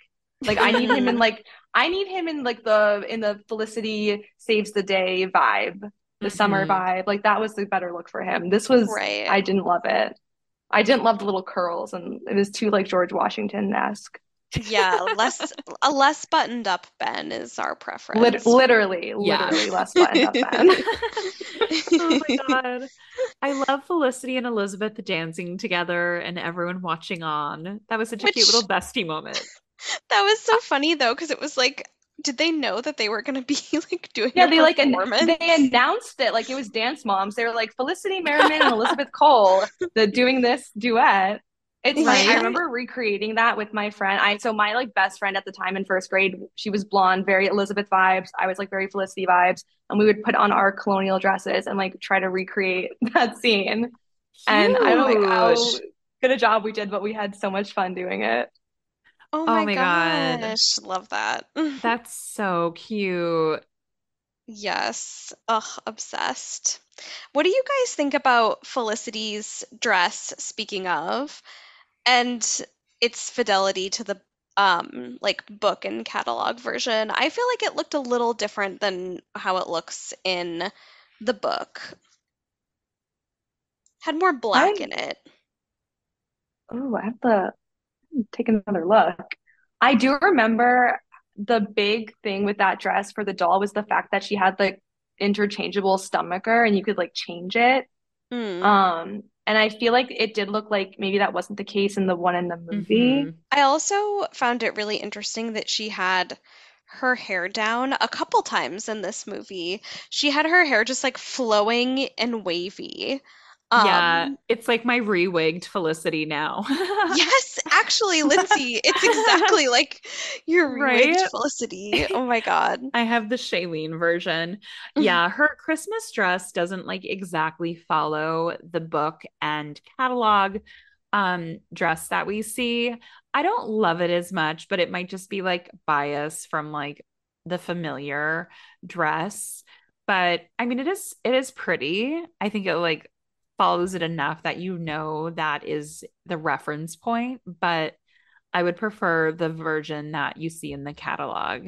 Like I need him in like the Felicity Saves the Day vibe, the summer vibe. Like that was the better look for him. This was I didn't love it. I didn't love the little curls, and it was too like George Washington-esque. Yeah, less buttoned up Ben is our preference. Literally less buttoned up Ben. Oh my god, I love Felicity and Elizabeth dancing together and everyone watching on. That was such a cute little bestie moment. That was so funny though, because it was like, did they know that they were going to be like doing a performance? They announced it like it was Dance Moms. They were like, Felicity Merriman and Elizabeth Cole, doing this duet. It's funny. I remember recreating that with my friend. So my like best friend at the time in first grade, she was blonde, very Elizabeth vibes. I was like very Felicity vibes, and we would put on our colonial dresses and like try to recreate that scene. Huge. And I don't know how good a job we did, but we had so much fun doing it. Oh my gosh. Love that. That's so cute. Yes. Ugh, obsessed. What do you guys think about Felicity's dress, speaking of, and its fidelity to the like book and catalog version? I feel like it looked a little different than how it looks in the book. Had more black in it. Oh, I have to take another look. I do remember the big thing with that dress for the doll was the fact that she had the interchangeable stomacher and you could like change it. And I feel like it did look like maybe that wasn't the case in the one in the movie. I also found it really interesting that she had her hair down a couple times in this movie. She had her hair just like flowing and wavy. Yeah, it's like my re-wigged Felicity now. Yes, actually, Lindsay, it's exactly like your re-wigged Felicity. Oh my God. I have the Shailene version. Yeah, her Christmas dress doesn't like exactly follow the book and catalog dress that we see. I don't love it as much, but it might just be like bias from like the familiar dress. But I mean, it is pretty. I think it like follows it enough that you know that is the reference point, but I would prefer the version that you see in the catalog.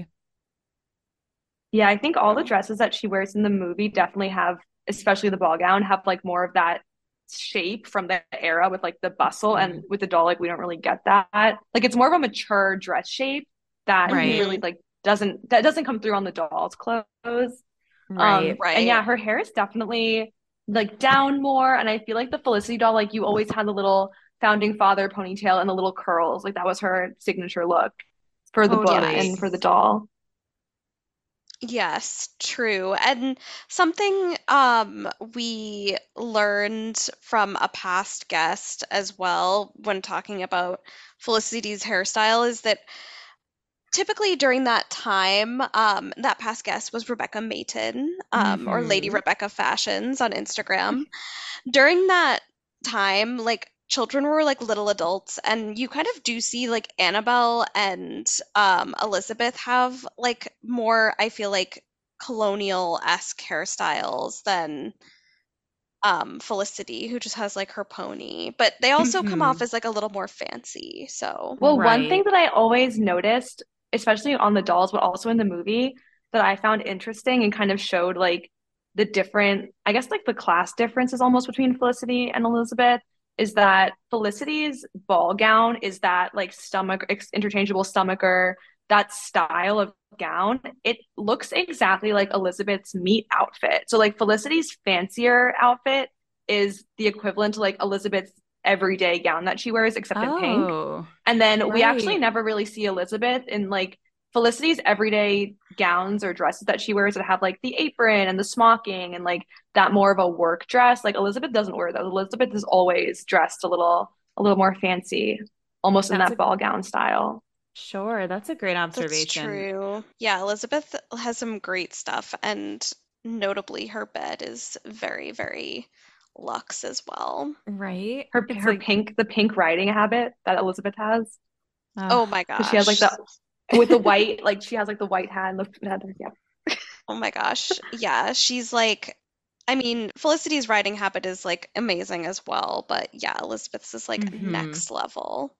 Yeah, I think all the dresses that she wears in the movie definitely have, especially the ball gown, have like more of that shape from the era with like the bustle, and with the doll, like we don't really get that. Like it's more of a mature dress shape that really like doesn't come through on the doll's clothes. And yeah, her hair is definitely like down more, and I feel like the Felicity doll, like you always had the little founding father ponytail and the little curls, like that was her signature look for the book and for the doll. Yes, true. And something we learned from a past guest as well when talking about Felicity's hairstyle is that typically during that time, that past guest was Rebecca Mayton, or Lady Rebecca Fashions on Instagram. During that time, like children were like little adults, and you kind of do see like Annabelle and Elizabeth have like more, I feel like, colonial-esque hairstyles than Felicity, who just has like her pony, but they also come off as like a little more fancy. So, one thing that I always noticed, especially on the dolls, but also in the movie, that I found interesting and kind of showed like the different, I guess, like the class differences almost between Felicity and Elizabeth, is that Felicity's ball gown is that like interchangeable stomacher, that style of gown. It looks exactly like Elizabeth's meat outfit. So like Felicity's fancier outfit is the equivalent to like Elizabeth's everyday gown that she wears, except in pink. And then we actually never really see Elizabeth in like Felicity's everyday gowns or dresses that she wears that have like the apron and the smocking and like that more of a work dress. Like Elizabeth doesn't wear those. Elizabeth is always dressed a little more fancy, almost in that ball gown style. Sure, that's a great observation. That's true. Yeah, Elizabeth has some great stuff, and notably her bed is very, very luxe as well. Right? Her like the pink riding habit that Elizabeth has. Oh my gosh. She has like the with the white, like she has like the white hat and the feather. Yeah. Oh my gosh. Yeah, she's like, I mean, Felicity's riding habit is like amazing as well, but yeah, Elizabeth's is like next level.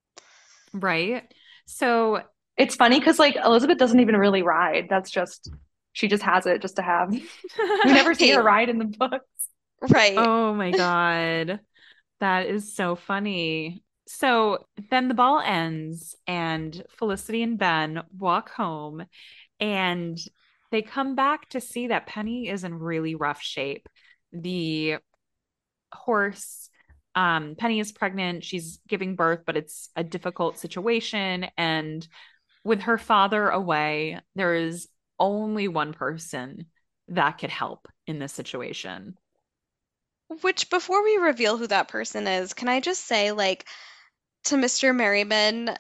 Right? So it's funny because like Elizabeth doesn't even really ride. That's just, she just has it just to have. We never see her ride in the books. Right. Oh my God. That is so funny. So then the ball ends and Felicity and Ben walk home, and they come back to see that Penny is in really rough shape. The horse, Penny is pregnant, she's giving birth, but it's a difficult situation. And with her father away, there is only one person that could help in this situation. Which, before we reveal who that person is, can I just say, like, to Mr. Merriman,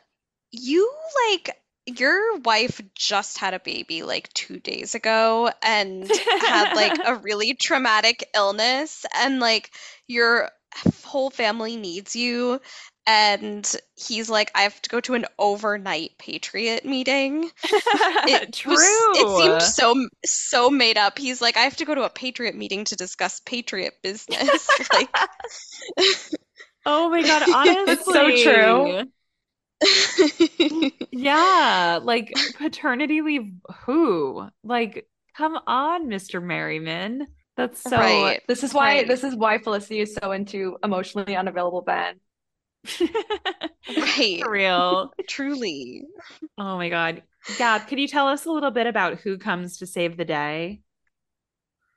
you, like, your wife just had a baby like 2 days ago and had like a really traumatic illness, and like your whole family needs you, And he's like, I have to go to an overnight Patriot meeting. It seemed so made up. He's like, I have to go to a Patriot meeting to discuss Patriot business. Like, oh my God, honestly. It's so true. Yeah, like paternity leave who? Like, come on, Mr. Merriman. That's so right. This is why Felicity is so into emotionally unavailable Ben. Right. For real. Truly. Oh my God. Gab, could you tell us a little bit about who comes to save the day?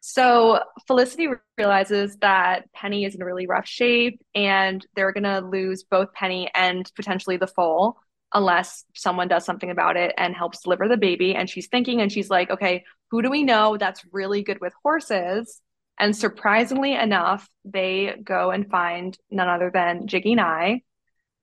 So Felicity realizes that Penny is in really rough shape and they're going to lose both Penny and potentially the foal unless someone does something about it and helps deliver the baby. And she's thinking, and she's like, okay, who do we know that's really good with horses? And surprisingly enough, they go and find none other than Jiggy Nye.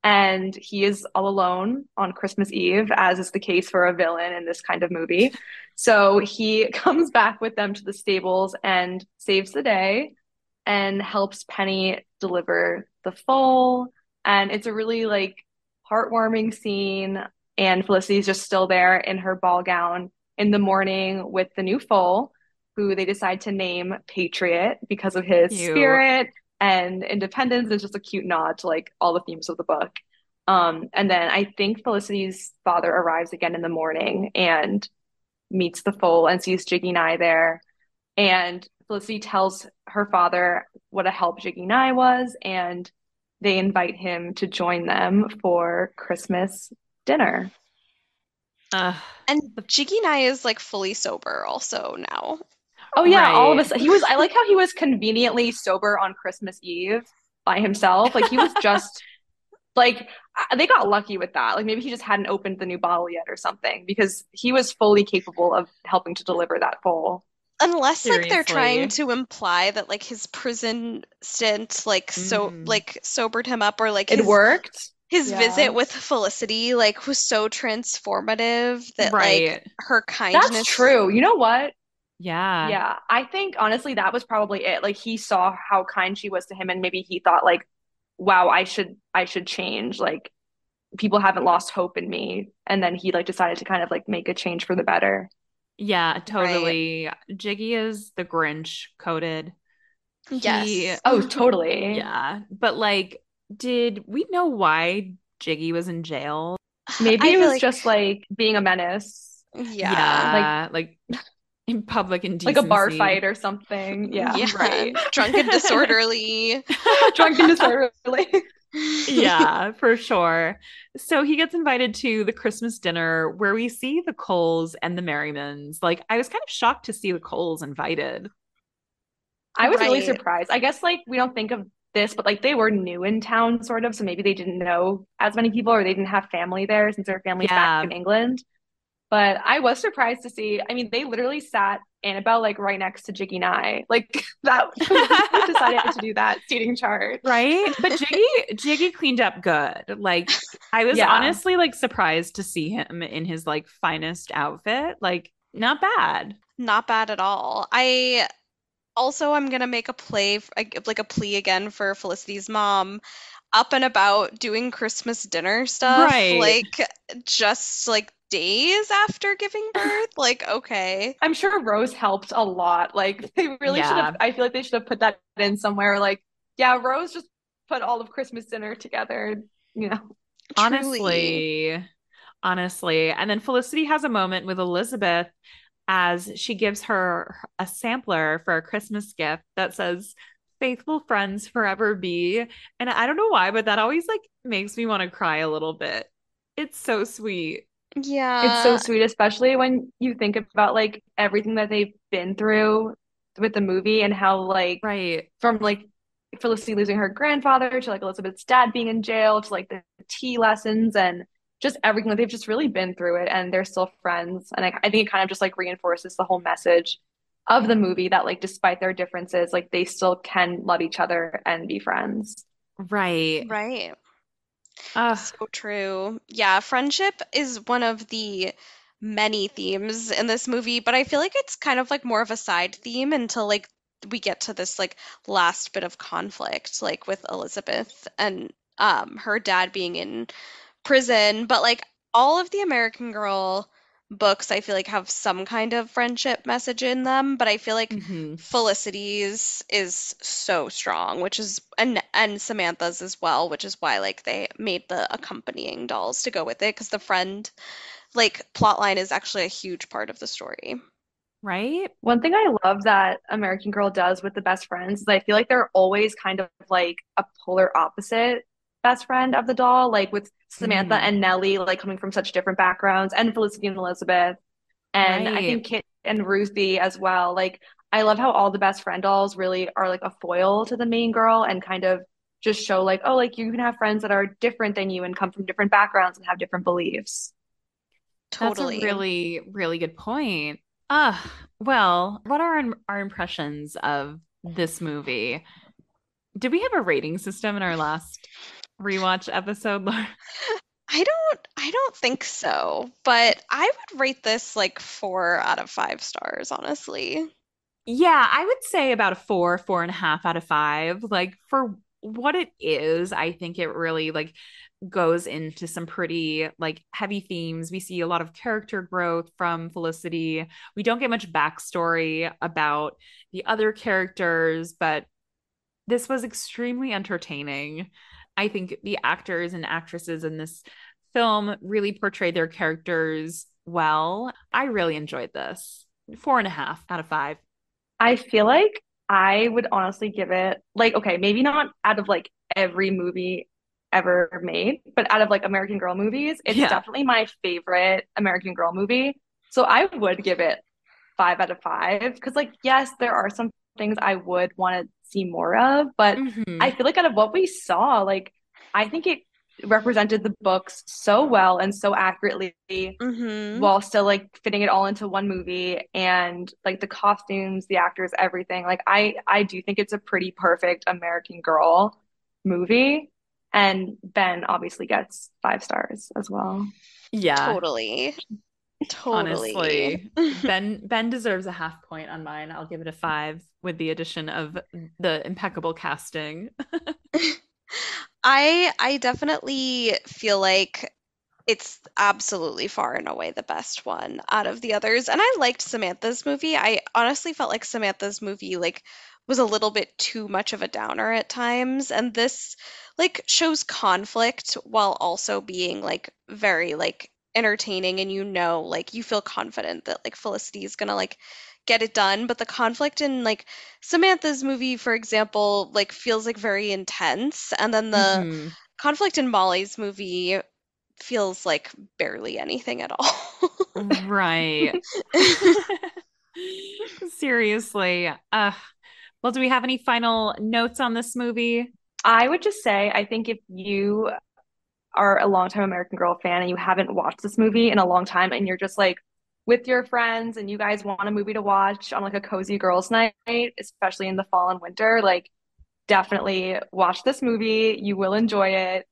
And he is all alone on Christmas Eve, as is the case for a villain in this kind of movie. So he comes back with them to the stables and saves the day and helps Penny deliver the foal. And it's a really like heartwarming scene. And Felicity's just still there in her ball gown in the morning with the new foal, who they decide to name Patriot because of his spirit and independence. It's just a cute nod to like all the themes of the book. And then I think Felicity's father arrives again in the morning and meets the foal and sees Jiggy Nye there. And Felicity tells her father what a help Jiggy Nye was, and they invite him to join them for Christmas dinner. And Jiggy Nye is like fully sober also now. Oh yeah, right. All of a sudden I like how he was conveniently sober on Christmas Eve by himself. Like he was just like, they got lucky with that. Like maybe he just hadn't opened the new bottle yet or something, because he was fully capable of helping to deliver that bowl. Unless Seriously. Like they're trying to imply that like his prison stint like sobered him up, or like it worked. His visit with Felicity like was so transformative that like her kindness. That's true. You know what? Yeah. I think honestly that was probably it. Like he saw how kind she was to him, and maybe he thought like, wow, I should change. Like people haven't lost hope in me. And then he like decided to kind of like make a change for the better. Yeah, totally. Right. Jiggy is the Grinch coded. Yes. Oh, totally. Yeah. But like, did we know why Jiggy was in jail? Maybe it was like, just like being a menace. Yeah. Like in public indecency. Like a bar fight or something. Yeah. Right. Drunk and disorderly. Yeah, for sure. So he gets invited to the Christmas dinner where we see the Coles and the Merrimans. Like, I was kind of shocked to see the Coles invited. I was really surprised. I guess like we don't think of this, but like they were new in town sort of, so maybe they didn't know as many people, or they didn't have family there since their family's back in England. But I was surprised to see, I mean, they literally sat Annabelle like right next to Jiggy Nye, like that decided to do that seating chart, right? But Jiggy cleaned up good. Like I was honestly like surprised to see him in his like finest outfit. Like not bad at all. Also, I'm going to make a plea again for Felicity's mom, up and about doing Christmas dinner stuff, like just like days after giving birth. Like, okay. I'm sure Rose helped a lot. Like they really should have, I feel like they should have put that in somewhere. Like, yeah, Rose just put all of Christmas dinner together, you know. Honestly. And then Felicity has a moment with Elizabeth as she gives her a sampler for a Christmas gift that says faithful friends forever be. And I don't know why, but that always like makes me want to cry a little bit. It's so sweet. Yeah. It's so sweet, especially when you think about like everything that they've been through with the movie, and how like from like Felicity losing her grandfather to like Elizabeth's dad being in jail to like the tea lessons and just everything that they've just really been through it, and they're still friends. And I think it kind of just like reinforces the whole message of the movie that like despite their differences, like they still can love each other and be friends. Right. So true. Yeah, friendship is one of the many themes in this movie, but I feel like it's kind of like more of a side theme until like we get to this like last bit of conflict, like with Elizabeth and her dad being in prison. But like all of the American Girl books, I feel like have some kind of friendship message in them, but I feel like Felicity's is so strong, which is and Samantha's as well, which is why like they made the accompanying dolls to go with it, because the friend like plotline is actually a huge part of the story. Right. One thing I love that American Girl does with the best friends is I feel like they're always kind of like a polar opposite best friend of the doll, like with Samantha and Nellie, like coming from such different backgrounds, and Felicity and Elizabeth, and I think Kit and Ruthie as well. Like I love how all the best friend dolls really are like a foil to the main girl and kind of just show like, oh, like you can have friends that are different than you and come from different backgrounds and have different beliefs. Totally. That's a really, really good point. Well, what are our impressions of this movie? Did we have a rating system in our last rewatch episode, Laura? I don't think so, but I would rate this like 4 out of 5 stars, honestly. Yeah, I would say about a 4, 4.5 out of 5. Like for what it is, I think it really like goes into some pretty like heavy themes. We see a lot of character growth from Felicity. We don't get much backstory about the other characters, but this was extremely entertaining. I think the actors and actresses in this film really portray their characters well. I really enjoyed this. 4.5 out of 5. I feel like I would honestly give it like, okay, maybe not out of like every movie ever made, but out of like American Girl movies, it's definitely my favorite American Girl movie. So I would give it 5 out of 5. Cause like, yes, there are some things I would want to see more of, but I feel like out of what we saw, like I think it represented the books so well and so accurately while still like fitting it all into one movie, and like the costumes, the actors, everything. Like I do think it's a pretty perfect American Girl movie, and Ben obviously gets 5 stars as well. Yeah, totally. Honestly, Ben deserves a half point on mine. I'll give it a 5 with the addition of the impeccable casting. I definitely feel like it's absolutely far and away the best one out of the others. And I liked Samantha's movie. I honestly felt like Samantha's movie like was a little bit too much of a downer at times. And this like shows conflict while also being like very like entertaining, and you know, like you feel confident that like Felicity is gonna like get it done, but the conflict in like Samantha's movie, for example, like feels like very intense, and then the conflict in Molly's movie feels like barely anything at all. Right. Seriously. Well, do we have any final notes on this movie? I would just say, I think if you are a longtime American Girl fan and you haven't watched this movie in a long time, and you're just like with your friends and you guys want a movie to watch on like a cozy girls' night, especially in the fall and winter, like definitely watch this movie. You will enjoy it.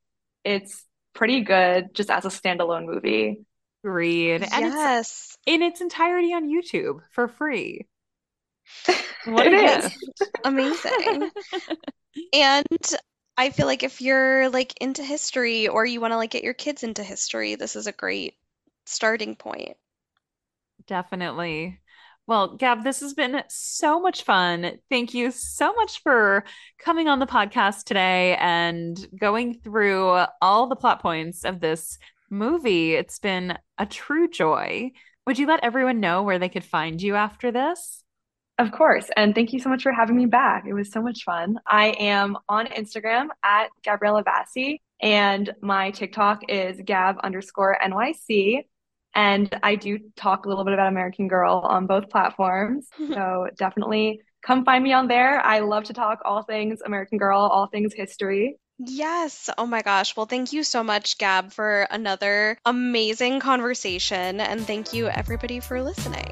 It's pretty good just as a standalone movie. Agreed. And yes, it's in its entirety on YouTube for free. What it is. Amazing. And I feel like if you're like into history, or you want to like get your kids into history, this is a great starting point. Definitely. Well, Gab, this has been so much fun. Thank you so much for coming on the podcast today and going through all the plot points of this movie. It's been a true joy. Would you let everyone know where they could find you after this? Of course. And thank you so much for having me back. It was so much fun. I am on Instagram at Gabriella Vasci, and my TikTok is gab_NYC. And I do talk a little bit about American Girl on both platforms. So definitely come find me on there. I love to talk all things American Girl, all things history. Yes. Oh my gosh. Well, thank you so much, Gab, for another amazing conversation. And thank you everybody for listening.